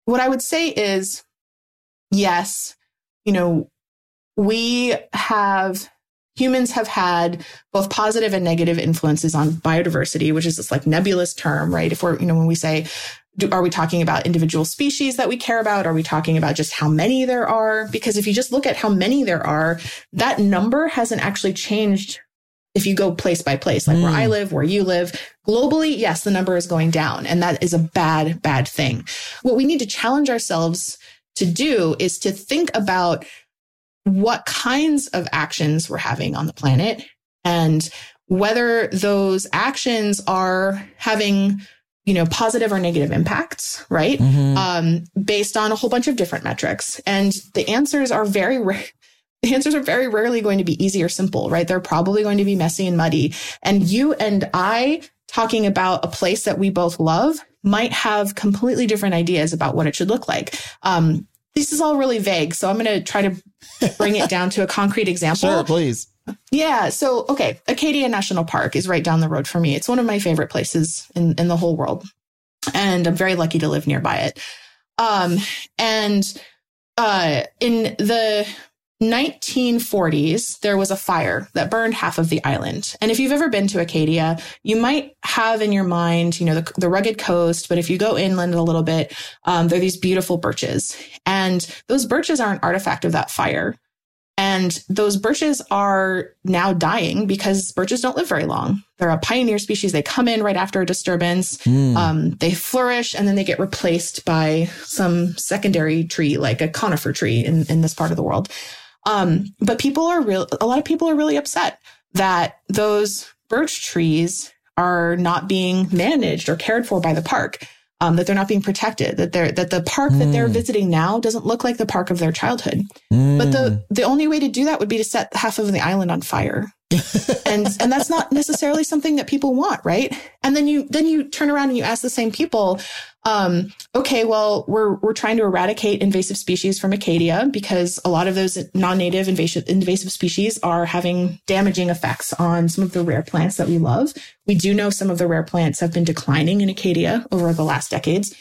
what I would say is, yes, you know, we have, humans have had both positive and negative influences on biodiversity, which is this like nebulous term, right? If we're, you know, when we say, do, are we talking about individual species that we care about? Are we talking about just how many there are? Because if you just look at how many there are, that number hasn't actually changed. If you go place by place, like mm. where I live, where you live, globally, yes, the number is going down. And that is a bad, bad thing. What we need to challenge ourselves to do is to think about what kinds of actions we're having on the planet and whether those actions are having, you know, positive or negative impacts, right? Mm-hmm. Um, based on a whole bunch of different metrics. And the answers are very rare. The answers are very rarely going to be easy or simple, right? They're probably going to be messy and muddy. And you and I talking about a place that we both love might have completely different ideas about what it should look like. Um, This is all really vague, so I'm going to try to bring it down to a concrete example. Sure, please. Yeah. So, okay. Acadia National Park is right down the road for me. It's one of my favorite places in, in the whole world. And I'm very lucky to live nearby it. Um, and uh, in the nineteen forties, there was a fire that burned half of the island. And if you've ever been to Acadia, you might have in your mind, you know, the, the rugged coast. But if you go inland a little bit, um, there are these beautiful birches. And those birches are an artifact of that fire. And those birches are now dying because birches don't live very long. They're a pioneer species. They come in right after a disturbance. Mm. Um, they flourish and then they get replaced by some secondary tree, like a conifer tree in, in this part of the world. Um, but people are real. A lot of people are really upset that those birch trees are not being managed or cared for by the park, um, that they're not being protected, that they're, that the park mm. that they're visiting now doesn't look like the park of their childhood. Mm. But the, the only way to do that would be to set half of the island on fire. and, and that's not necessarily something that people want. Right. And then you, then you turn around and you ask the same people, um, okay, well, we're, we're trying to eradicate invasive species from Acadia because a lot of those non-native invasive, invasive species are having damaging effects on some of the rare plants that we love. We do know some of the rare plants have been declining in Acadia over the last decades.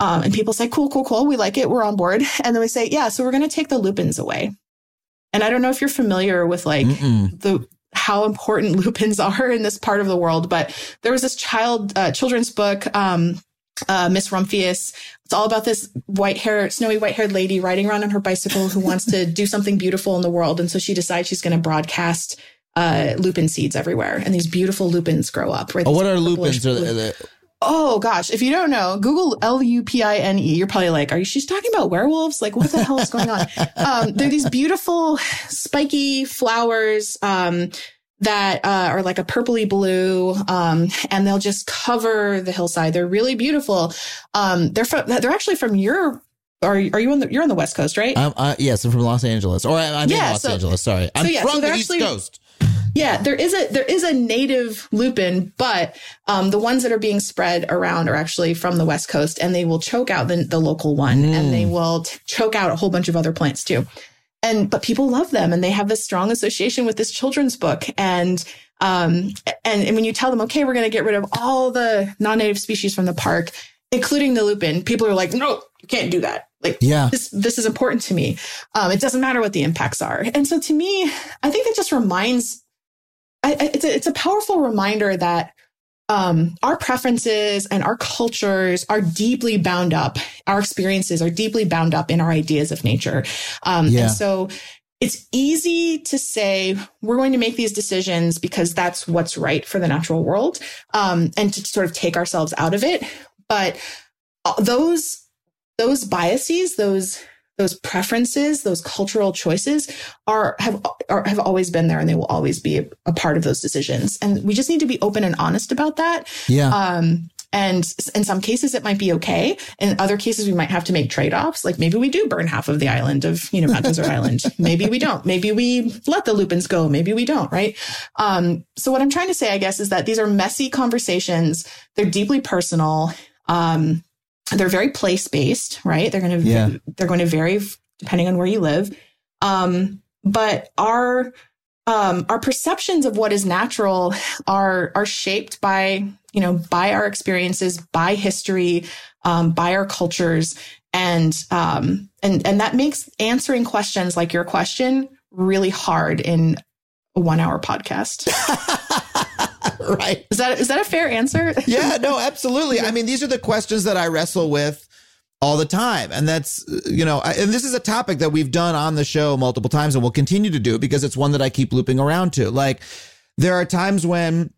Um, and people say, cool, cool, cool. We like it. We're on board. And then we say, yeah, so we're going to take the lupins away. And I don't know if you're familiar with like Mm-mm. the, how important lupins are in this part of the world. But there was this child, uh, children's book, um, uh, Miss Rumphius. It's all about this white hair, snowy white haired lady riding around on her bicycle who wants to do something beautiful in the world. And so she decides she's going to broadcast uh, lupin seeds everywhere. And these beautiful lupins grow up. Right? Oh, what are lupins? Are they, they... Oh, gosh. If you don't know, Google L U P I N E. You're probably like, are you, she's talking about werewolves? Like, what the hell is going on? Um, they're these beautiful spiky flowers um, that uh, are like a purpley blue, um, and they'll just cover the hillside. They're really beautiful. Um, they're from, they're actually from your Are you, are you on the, you're on the West Coast, right? Um, uh, yes, I'm from Los Angeles. Or I, I'm yeah, in Los so, Angeles, sorry. I'm so yeah, from so the East actually, Coast. Yeah, there is a there is a native lupin, but um, the ones that are being spread around are actually from the West Coast, and they will choke out the, the local one, mm. and they will t- choke out a whole bunch of other plants too. And but people love them, and they have this strong association with this children's book. And um, and, and when you tell them, okay, we're going to get rid of all the non-native species from the park, including the lupin, people are like, no, you can't do that. Like, yeah. this this is important to me. Um, it doesn't matter what the impacts are. And so to me, I think that just reminds, I, it's, a, it's a powerful reminder that um, our preferences and our cultures are deeply bound up. Our experiences are deeply bound up in our ideas of nature. Um, yeah. And so it's easy to say, we're going to make these decisions because that's what's right for the natural world, um, and to sort of take ourselves out of it. But those... Those biases, those those preferences, those cultural choices are have are, have always been there, and they will always be a, a part of those decisions. And we just need to be open and honest about that. Yeah. Um. And in some cases, it might be okay. In other cases, we might have to make trade-offs. Like maybe we do burn half of the island of, you know, Mount Desert Island. Maybe we don't. Maybe we let the lupins go. Maybe we don't, right? Um. So what I'm trying to say, I guess, is that these are messy conversations. They're deeply personal. Um. They're very place-based, right? They're going to yeah. they're going to vary depending on where you live. Um, but our um, our perceptions of what is natural are are shaped by, you know, by our experiences, by history, um, by our cultures, and um, and and that makes answering questions like your question really hard in a one-hour podcast. Right. Is that is that a fair answer? Yeah, no, absolutely. I mean, these are the questions that I wrestle with all the time. And that's, you know, I, and this is a topic that we've done on the show multiple times and we'll continue to do because it's one that I keep looping around to. Like, there are times when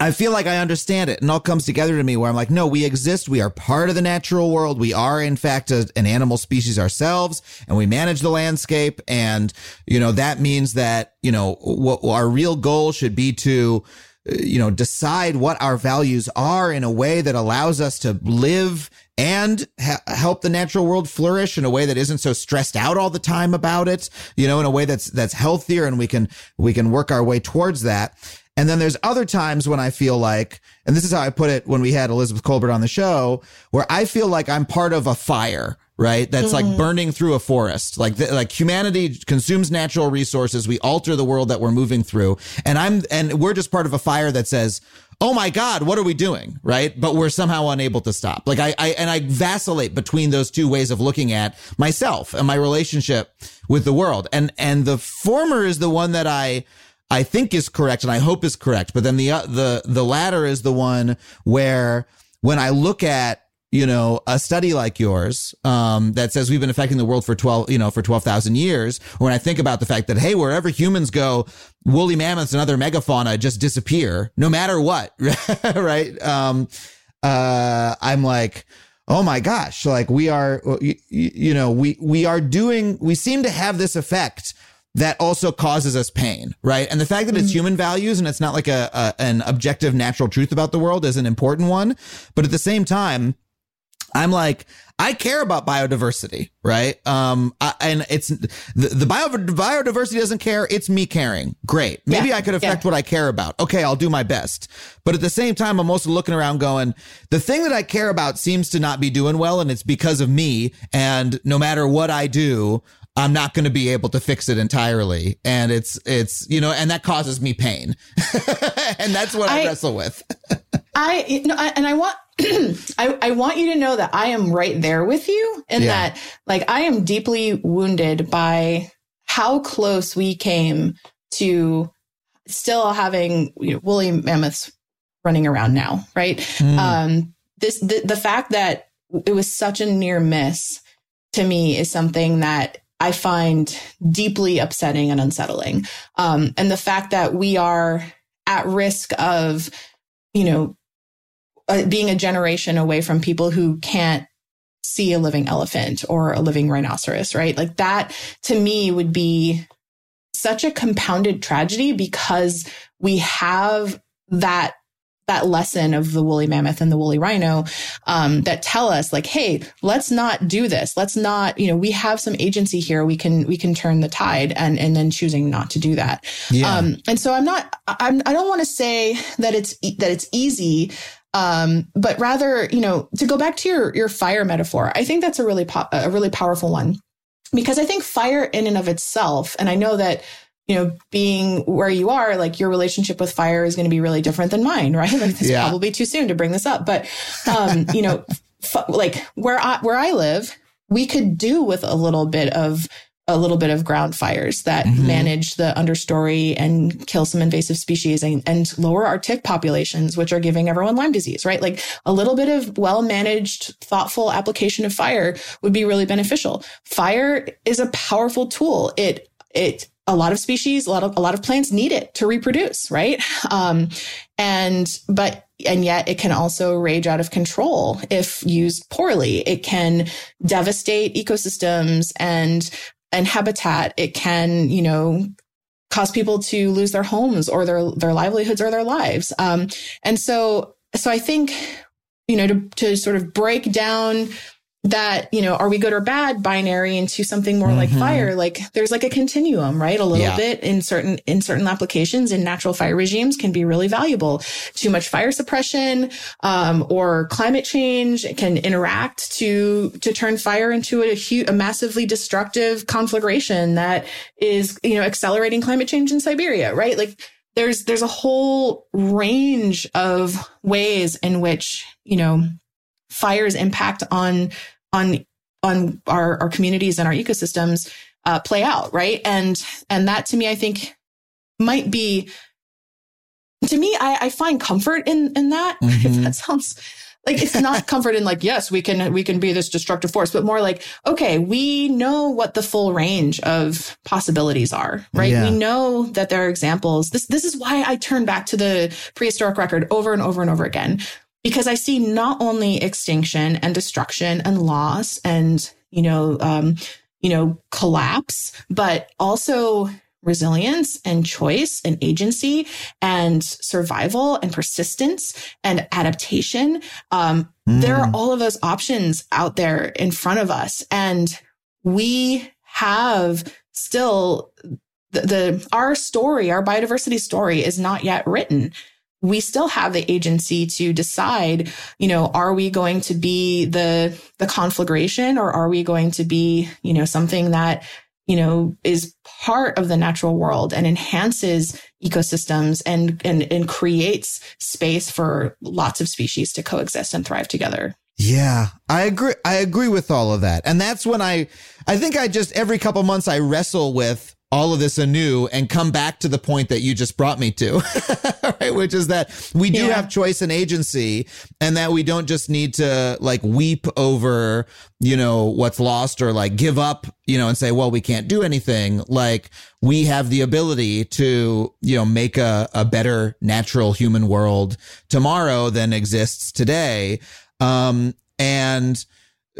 I feel like I understand it and all comes together to me where I'm like, no, we exist. We are part of the natural world. We are, in fact, a, an animal species ourselves, and we manage the landscape. And, you know, that means that, you know, what our real goal should be to, you know, decide what our values are in a way that allows us to live and ha- help the natural world flourish in a way that isn't so stressed out all the time about it, you know, in a way that's that's healthier, and we can we can work our way towards that. And then there's other times when I feel like, and this is how I put it when we had Elizabeth Colbert on the show, where I feel like I'm part of a fire, right? That's mm-hmm. like burning through a forest. Like, the, like humanity consumes natural resources. We alter the world that we're moving through. And I'm, and we're just part of a fire that says, oh my God, what are we doing? Right. But we're somehow unable to stop. Like I, I, and I vacillate between those two ways of looking at myself and my relationship with the world. And, and the former is the one that I, I think is correct and I hope is correct. But then the, uh, the, the latter is the one where when I look at, you know, a study like yours um, that says we've been affecting the world for twelve, you know, for twelve thousand years. When I think about the fact that, hey, wherever humans go, woolly mammoths and other megafauna just disappear no matter what. Right. Um, uh, I'm like, oh, my gosh, like we are, you, you know, we we are doing we seem to have this effect that also causes us pain, right? And the fact that it's human values and it's not like a, a an objective natural truth about the world is an important one. But at the same time, I'm like, I care about biodiversity, right? Um, I, and it's the, the bio, biodiversity doesn't care. It's me caring. Great. Maybe yeah, I could affect yeah. what I care about. Okay, I'll do my best. But at the same time, I'm also looking around going, the thing that I care about seems to not be doing well, and it's because of me. And no matter what I do, I'm not going to be able to fix it entirely. And it's, it's, you know, and that causes me pain. And that's what I, I wrestle with. I, you know, I, and I want, I, I want you to know that I am right there with you, and yeah. that like I am deeply wounded by how close we came to still having, you know, woolly mammoths running around now. Right. Mm. Um, this, the, the fact that it was such a near miss to me is something that I find deeply upsetting and unsettling. Um, and the fact that we are at risk of, you know, Uh, being a generation away from people who can't see a living elephant or a living rhinoceros, right? Like that to me would be such a compounded tragedy because we have that that lesson of the woolly mammoth and the woolly rhino um, that tell us like, hey, let's not do this. Let's not, you know, we have some agency here. We can, we can turn the tide and, and then choosing not to do that. Yeah. Um, and so I'm not, I'm, I don't want to say that it's, that it's easy. Um, but rather, you know, to go back to your, your fire metaphor, I think that's a really, po- a really powerful one, because I think fire in and of itself, and I know that, you know, being where you are, like your relationship with fire is going to be really different than mine, right? Like it's yeah. probably too soon to bring this up, but, um, you know, f- like where I, where I live, we could do with a little bit of, a little bit of ground fires that mm-hmm. manage the understory and kill some invasive species and, and lower our tick populations, which are giving everyone Lyme disease, right? Like a little bit of well-managed, thoughtful application of fire would be really beneficial. Fire is a powerful tool. It, it, A lot of species, a lot of a lot of plants need it to reproduce, right? Um, and but and yet it can also rage out of control if used poorly. It can devastate ecosystems and and habitat. It can, you know, cause people to lose their homes or their their livelihoods or their lives. Um, and so so I think, you know, to to sort of break down that, you know, are we good or bad binary into something more mm-hmm. like fire? Like there's like a continuum, right? A little yeah. bit in certain, in certain applications in natural fire regimes can be really valuable. Too much fire suppression, um, or climate change can interact to, to turn fire into a huge, a massively destructive conflagration that is, you know, accelerating climate change in Siberia, right? Like there's, there's a whole range of ways in which, you know, fire's impact on on on our, our communities and our ecosystems uh, play out, right? And and that to me, I think might be to me, I, I find comfort in in that. Mm-hmm. If that sounds like it's not comfort in like, yes, we can we can be this destructive force, but more like, okay, we know what the full range of possibilities are, right? Yeah. We know that there are examples. This this is why I turn back to the prehistoric record over and over and over again. Because I see not only extinction and destruction and loss and, you know, um, you know, collapse, but also resilience and choice and agency and survival and persistence and adaptation. Um, mm. There are all of those options out there in front of us. And we have still the, the our story, our biodiversity story is not yet written. We still have the agency to decide, you know, are we going to be the the conflagration or are we going to be, you know, something that, you know, is part of the natural world and enhances ecosystems and and, and creates space for lots of species to coexist and thrive together. Yeah, I agree. I agree with all of that. And that's when I I think I just every couple months I wrestle with all of this anew and come back to the point that you just brought me to, right? Which is that we do yeah. have choice and agency and that we don't just need to like weep over, you know, what's lost or like give up, you know, and say, well, we can't do anything. Like we have the ability to, you know, make a, a better natural human world tomorrow than exists today. Um, and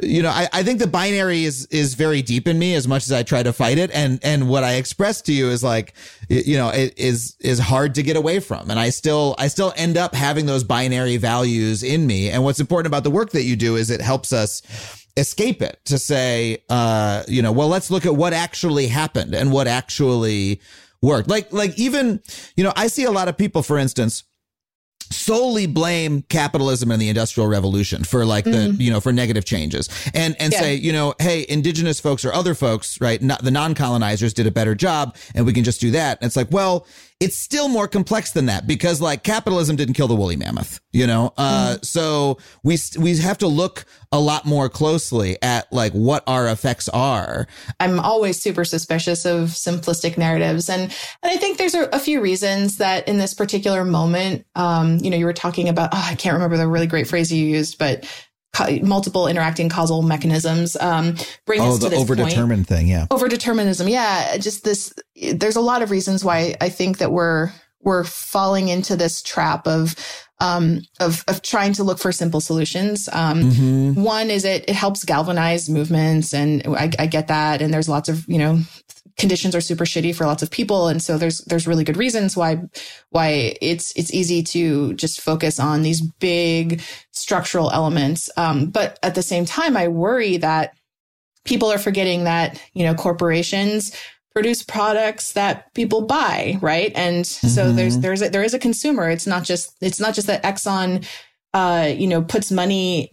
You know, I, I think the binary is is very deep in me as much as I try to fight it. And and what I express to you is like, you know, it is is hard to get away from. And I still I still end up having those binary values in me. And what's important about the work that you do is it helps us escape it to say, uh, you know, well, let's look at what actually happened and what actually worked. Like like even, you know, I see a lot of people, for instance, solely blame capitalism and the Industrial Revolution for like the, mm-hmm. you know, for negative changes and, and yeah. say, you know, hey, indigenous folks or other folks, right? Not the non-colonizers did a better job and we can just do that. And it's like, well, it's still more complex than that because like capitalism didn't kill the woolly mammoth, you know? Uh, mm-hmm. So we, we have to look a lot more closely at like what our effects are. I'm always super suspicious of simplistic narratives. And, and I think there's a, a few reasons that in this particular moment, um, you know, you were talking about, oh, I can't remember the really great phrase you used, but co- multiple interacting causal mechanisms, um, bring oh, us to this point. Oh, the overdetermined thing. Yeah. Overdeterminism. Yeah. Just this, there's a lot of reasons why I think that we're, we're falling into this trap of, um, of, of trying to look for simple solutions. Um, mm-hmm. One is it, it helps galvanize movements and I, I get that. And there's lots of, you know, conditions are super shitty for lots of people. And so there's there's really good reasons why why it's it's easy to just focus on these big structural elements. Um, but at the same time, I worry that people are forgetting that, you know, corporations produce products that people buy, right? And mm-hmm. so there's there's a, there is a consumer. It's not just it's not just that Exxon Uh, you know, puts money,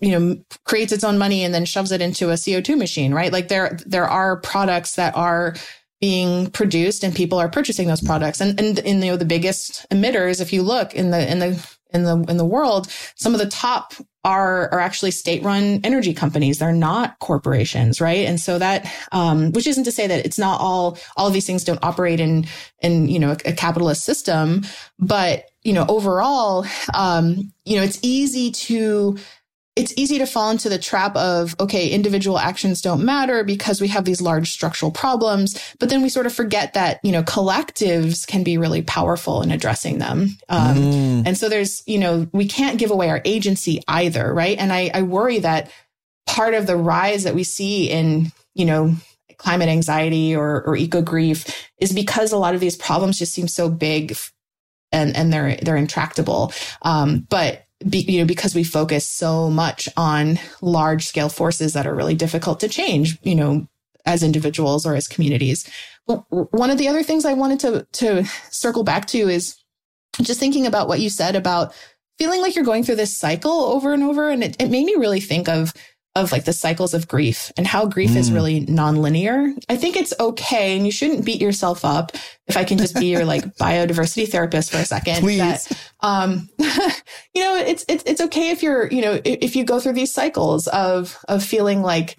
you know, creates its own money and then shoves it into a C O two machine, right? Like there, there are products that are being produced and people are purchasing those products. And, and, and, you know, the biggest emitters, if you look in the, in the, in the, in the world, some of the top are, are actually state-run energy companies. They're not corporations, right? And so that, um, which isn't to say that it's not all, all of these things don't operate in, in, you know, a, a capitalist system, but you know, overall, um, you know, it's easy to, it's easy to fall into the trap of, okay, individual actions don't matter because we have these large structural problems, but then we sort of forget that, you know, collectives can be really powerful in addressing them. Um, mm. And so there's, you know, we can't give away our agency either, right? And I, I worry that part of the rise that we see in, you know, climate anxiety or, or eco grief is because a lot of these problems just seem so big and and they're they're intractable. Um, but be, you know, because we focus so much on large scale forces that are really difficult to change, you know, as individuals or as communities. But one of the other things I wanted to to circle back to is just thinking about what you said about feeling like you're going through this cycle over and over, and it, it made me really think of of like the cycles of grief and how grief mm. is really nonlinear. I think it's okay. And you shouldn't beat yourself up. If I can just be your like biodiversity therapist for a second, please. That, um, you know, it's, it's, it's okay if you're, you know, if you go through these cycles of, of feeling like,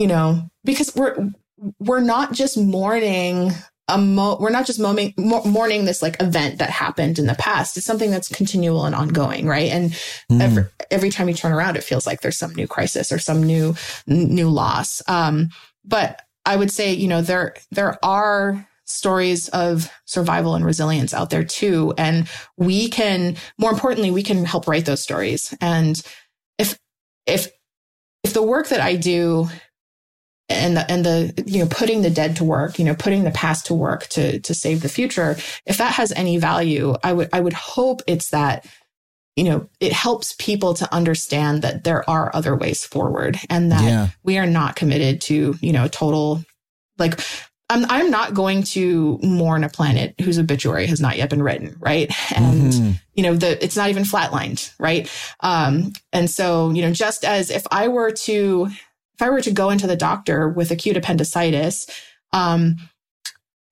you know, because we're, we're not just mourning a mo- we're not just mourning, mourning this like event that happened in the past. It's something that's continual and ongoing, right? And mm. every, every time you turn around, it feels like there's some new crisis or some new new loss. Um, but I would say, you know, there there are stories of survival and resilience out there too, and we can, more importantly, we can help write those stories. And if if if the work that I do. And the, and the, you know, putting the dead to work, you know, putting the past to work to, to save the future. If that has any value, I would, I would hope it's that, you know, it helps people to understand that there are other ways forward and that yeah. we are not committed to, you know, total, like, I'm, I'm not going to mourn a planet whose obituary has not yet been written. Right. And, mm-hmm. you know, the, it's not even flatlined. Right. Um, and so, you know, just as if I were to, If I were to go into the doctor with acute appendicitis, um,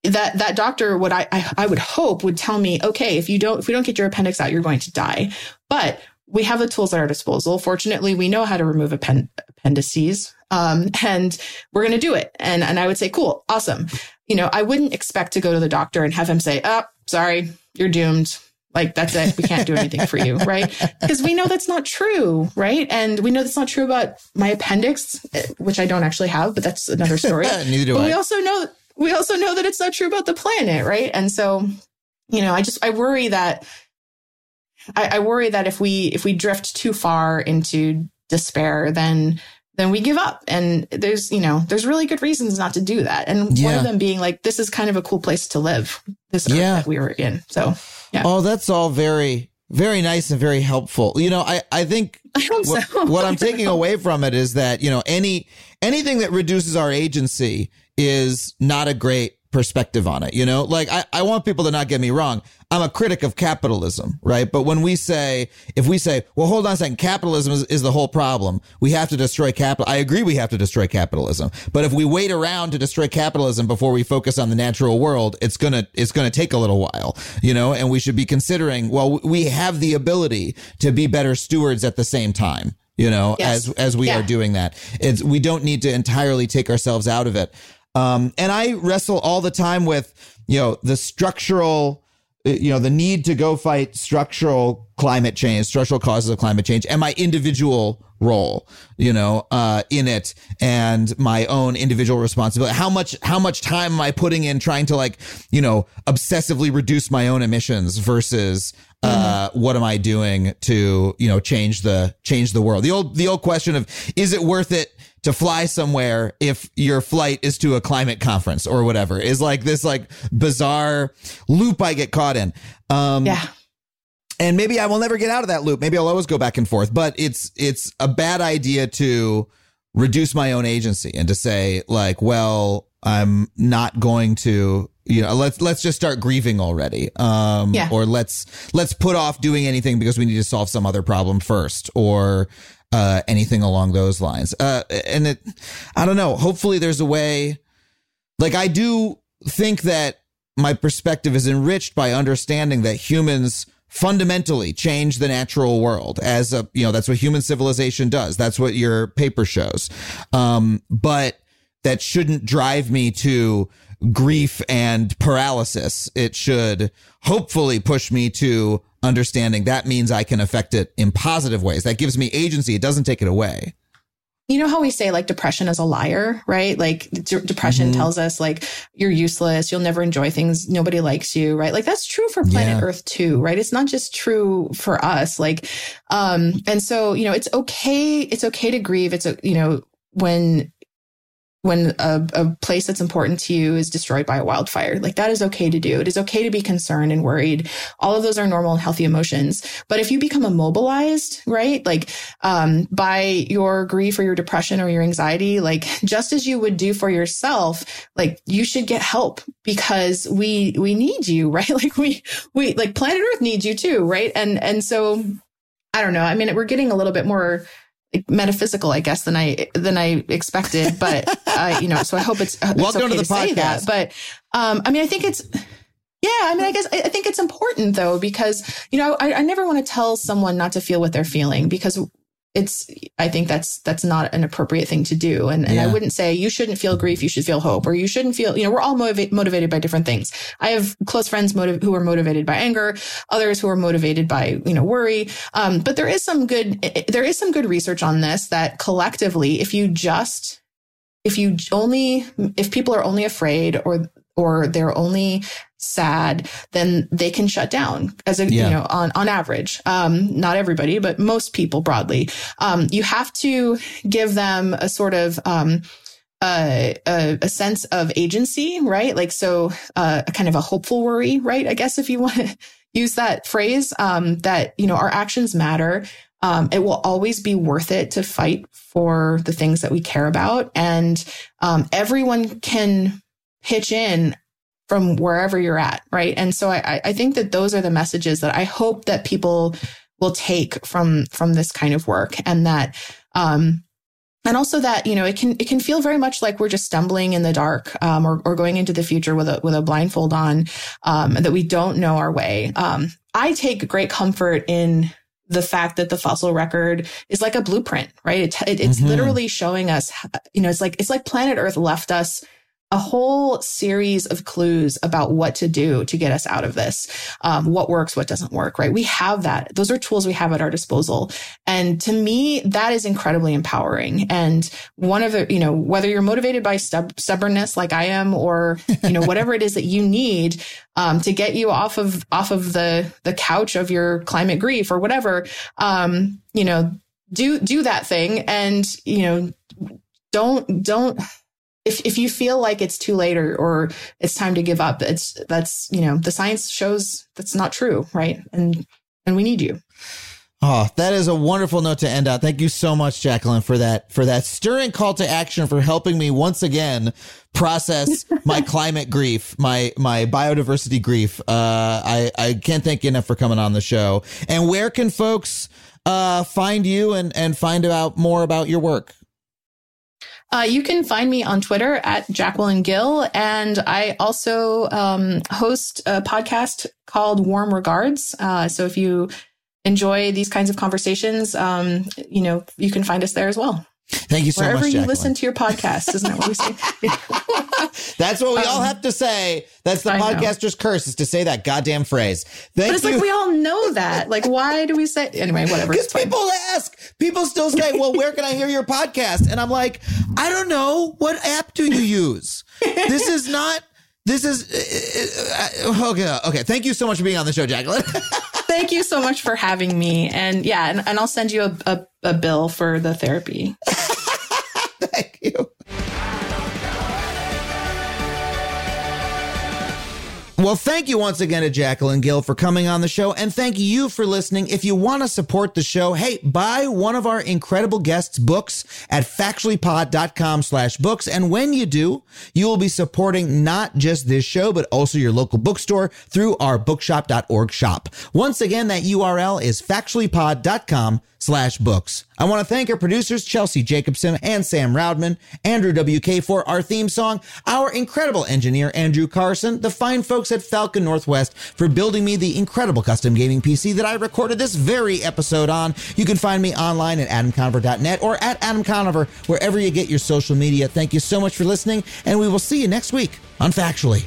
that that doctor would I, I I would hope would tell me, okay, if you don't if we don't get your appendix out, you're going to die. But we have the tools at our disposal. Fortunately, we know how to remove append- appendices, um, and we're going to do it. And and I would say, cool, awesome. You know, I wouldn't expect to go to the doctor and have him say, oh, sorry, you're doomed. Like, that's it. We can't do anything for you, right? Because we know that's not true, right? And we know that's not true about my appendix, which I don't actually have, but that's another story. Neither do but I. We also know, we also know that it's not true about the planet, right? And so, you know, I just, I worry that, I, I worry that if we, if we drift too far into despair, then, then we give up. And there's, you know, there's really good reasons not to do that. And yeah. one of them being like, this is kind of a cool place to live, this earth yeah. that we were in. So. Yeah. Oh, that's all very, very nice and very helpful. You know, I, I think I hope what, so. what I'm taking away from it is that, you know, any anything that reduces our agency is not a great perspective on it. You know, like I, I want people to not get me wrong. I'm a critic of capitalism. Right. But when we say if we say, well, hold on a second, capitalism is, is the whole problem. We have to destroy capital. I agree. We have to destroy capitalism. But if we wait around to destroy capitalism before we focus on the natural world, it's going to it's going to take a little while, you know, and we should be considering, well, we have the ability to be better stewards at the same time, you know, yes. as as we yeah. are doing that. It's we don't need to entirely take ourselves out of it. Um, and I wrestle all the time with, you know, the structural, you know, the need to go fight structural climate change, structural causes of climate change, and my individual role, you know, uh, in it, and my own individual responsibility. How much, how much time am I putting in trying to, like, you know, obsessively reduce my own emissions versus uh, mm-hmm. what am I doing to, you know, change the change the world? The old the old question of, is it worth it to fly somewhere if your flight is to a climate conference or whatever, is like this like bizarre loop I get caught in. Um, yeah. And maybe I will never get out of that loop. Maybe I'll always go back and forth. But it's it's a bad idea to reduce my own agency and to say, like, well, I'm not going to, you know, let's let's just start grieving already. Um, yeah. Or let's let's put off doing anything because we need to solve some other problem first, or uh, anything along those lines. Uh, and it, I don't know. Hopefully there's a way. Like, I do think that my perspective is enriched by understanding that humans fundamentally change the natural world as a, you know, that's what human civilization does. That's what your paper shows. Um, but that shouldn't drive me to grief and paralysis. It should hopefully push me to understanding that means I can affect it in positive ways. That gives me agency. It doesn't take it away. You know how we say, like, depression is a liar, right? Like, d- depression mm-hmm. tells us, like, you're useless, you'll never enjoy things, nobody likes you, right? Like, that's true for planet yeah. Earth too, right? It's not just true for us. Like, um, and so, you know, it's okay. It's okay to grieve. It's, a, you know, when, when a, a place that's important to you is destroyed by a wildfire, like, that is okay to do. It is okay to be concerned and worried. All of those are normal and healthy emotions. But if you become immobilized, right, like um, by your grief or your depression or your anxiety, like, just as you would do for yourself, like, you should get help, because we we need you, right? Like, we we like planet Earth needs you too, right? And and so, I don't know. I mean, we're getting a little bit more metaphysical, I guess, than I than I expected, but uh, you know, so I hope it's, it's welcome okay to the to podcast. Say that. But um, I mean, I think it's, yeah, I mean, I guess I, I think it's important though, because, you know, I, I never want to tell someone not to feel what they're feeling, because it's, I think that's that's not an appropriate thing to do, and and yeah. I wouldn't say you shouldn't feel grief, you should feel hope, or you shouldn't feel, you know, we're all motiva- motivated by different things. I have close friends motive who are motivated by anger, others who are motivated by, you know, worry. Um, but there is some good there is some good research on this, that collectively, if you just if you only if people are only afraid or or they're only sad, then they can shut down as a, yeah. you know, on, on average, um, not everybody, but most people broadly. Um, you have to give them a sort of, um, a, a, a sense of agency, right? Like, so, uh, a kind of a hopeful worry, right? I guess, if you want to use that phrase, um, that, you know, our actions matter. Um, it will always be worth it to fight for the things that we care about. And, um, everyone can pitch in from wherever you're at, right? And so I, I think that those are the messages that I hope that people will take from from this kind of work, and that, um, and also that, you know, it can it can feel very much like we're just stumbling in the dark, um, or or going into the future with a with a blindfold on, um, and that we don't know our way. Um, I take great comfort in the fact that the fossil record is like a blueprint, right? It, it, it's mm-hmm. literally showing us, you know, it's like it's like planet Earth left us a whole series of clues about what to do to get us out of this, um, what works, what doesn't work, right? We have that. Those are tools we have at our disposal. And to me, that is incredibly empowering. And one of the, you know, whether you're motivated by stub- stubbornness like I am, or, you know, whatever it is that you need, um, to get you off of, off of the, the couch of your climate grief or whatever, um, you know, do, do that thing. And, you know, don't, don't, If if you feel like it's too late, or, or it's time to give up, it's that's, you know, the science shows that's not true, right? And and we need you. Oh, that is a wonderful note to end on. Thank you so much, Jacquelyn, for that, for that stirring call to action, for helping me once again process my climate grief, my, my biodiversity grief. Uh, I, I can't thank you enough for coming on the show. And where can folks uh, find you and, and find out more about your work? Uh, you can find me on Twitter at Jacquelyn Gill. And I also um, host a podcast called Warm Regards. Uh, so if you enjoy these kinds of conversations, um, you know, you can find us there as well. Thank you so Wherever much, Jacquelyn. You listen to your podcast, isn't that what we say? That's what we um, all have to say. That's the I podcaster's know. curse, is to say that goddamn phrase. Thank but it's you. Like, we all know that. Like, why do we say... Anyway, whatever. Because people ask. People still say, well, where can I hear your podcast? And I'm like, I don't know. What app do you use? This is not... This is... Uh, okay, okay. Thank you so much for being on the show, Jacquelyn. Thank you so much for having me. And yeah, and, and I'll send you a, a, a bill for the therapy. Thank you. Well, thank you once again to Jacquelyn Gill for coming on the show, and thank you for listening. If you want to support the show, hey, buy one of our incredible guests' books at factuallypod.com slash books. And when you do, you will be supporting not just this show, but also your local bookstore through our bookshop dot org shop. Once again, that U R L is factuallypod.com slash books. I want to thank our producers, Chelsea Jacobson and Sam Roudman, Andrew W K for our theme song, our incredible engineer, Andrew Carson, the fine folks at Falcon Northwest for building me the incredible custom gaming P C that I recorded this very episode on. You can find me online at adam conover dot net or at adam conover, wherever you get your social media. Thank you so much for listening, and we will see you next week on Factually.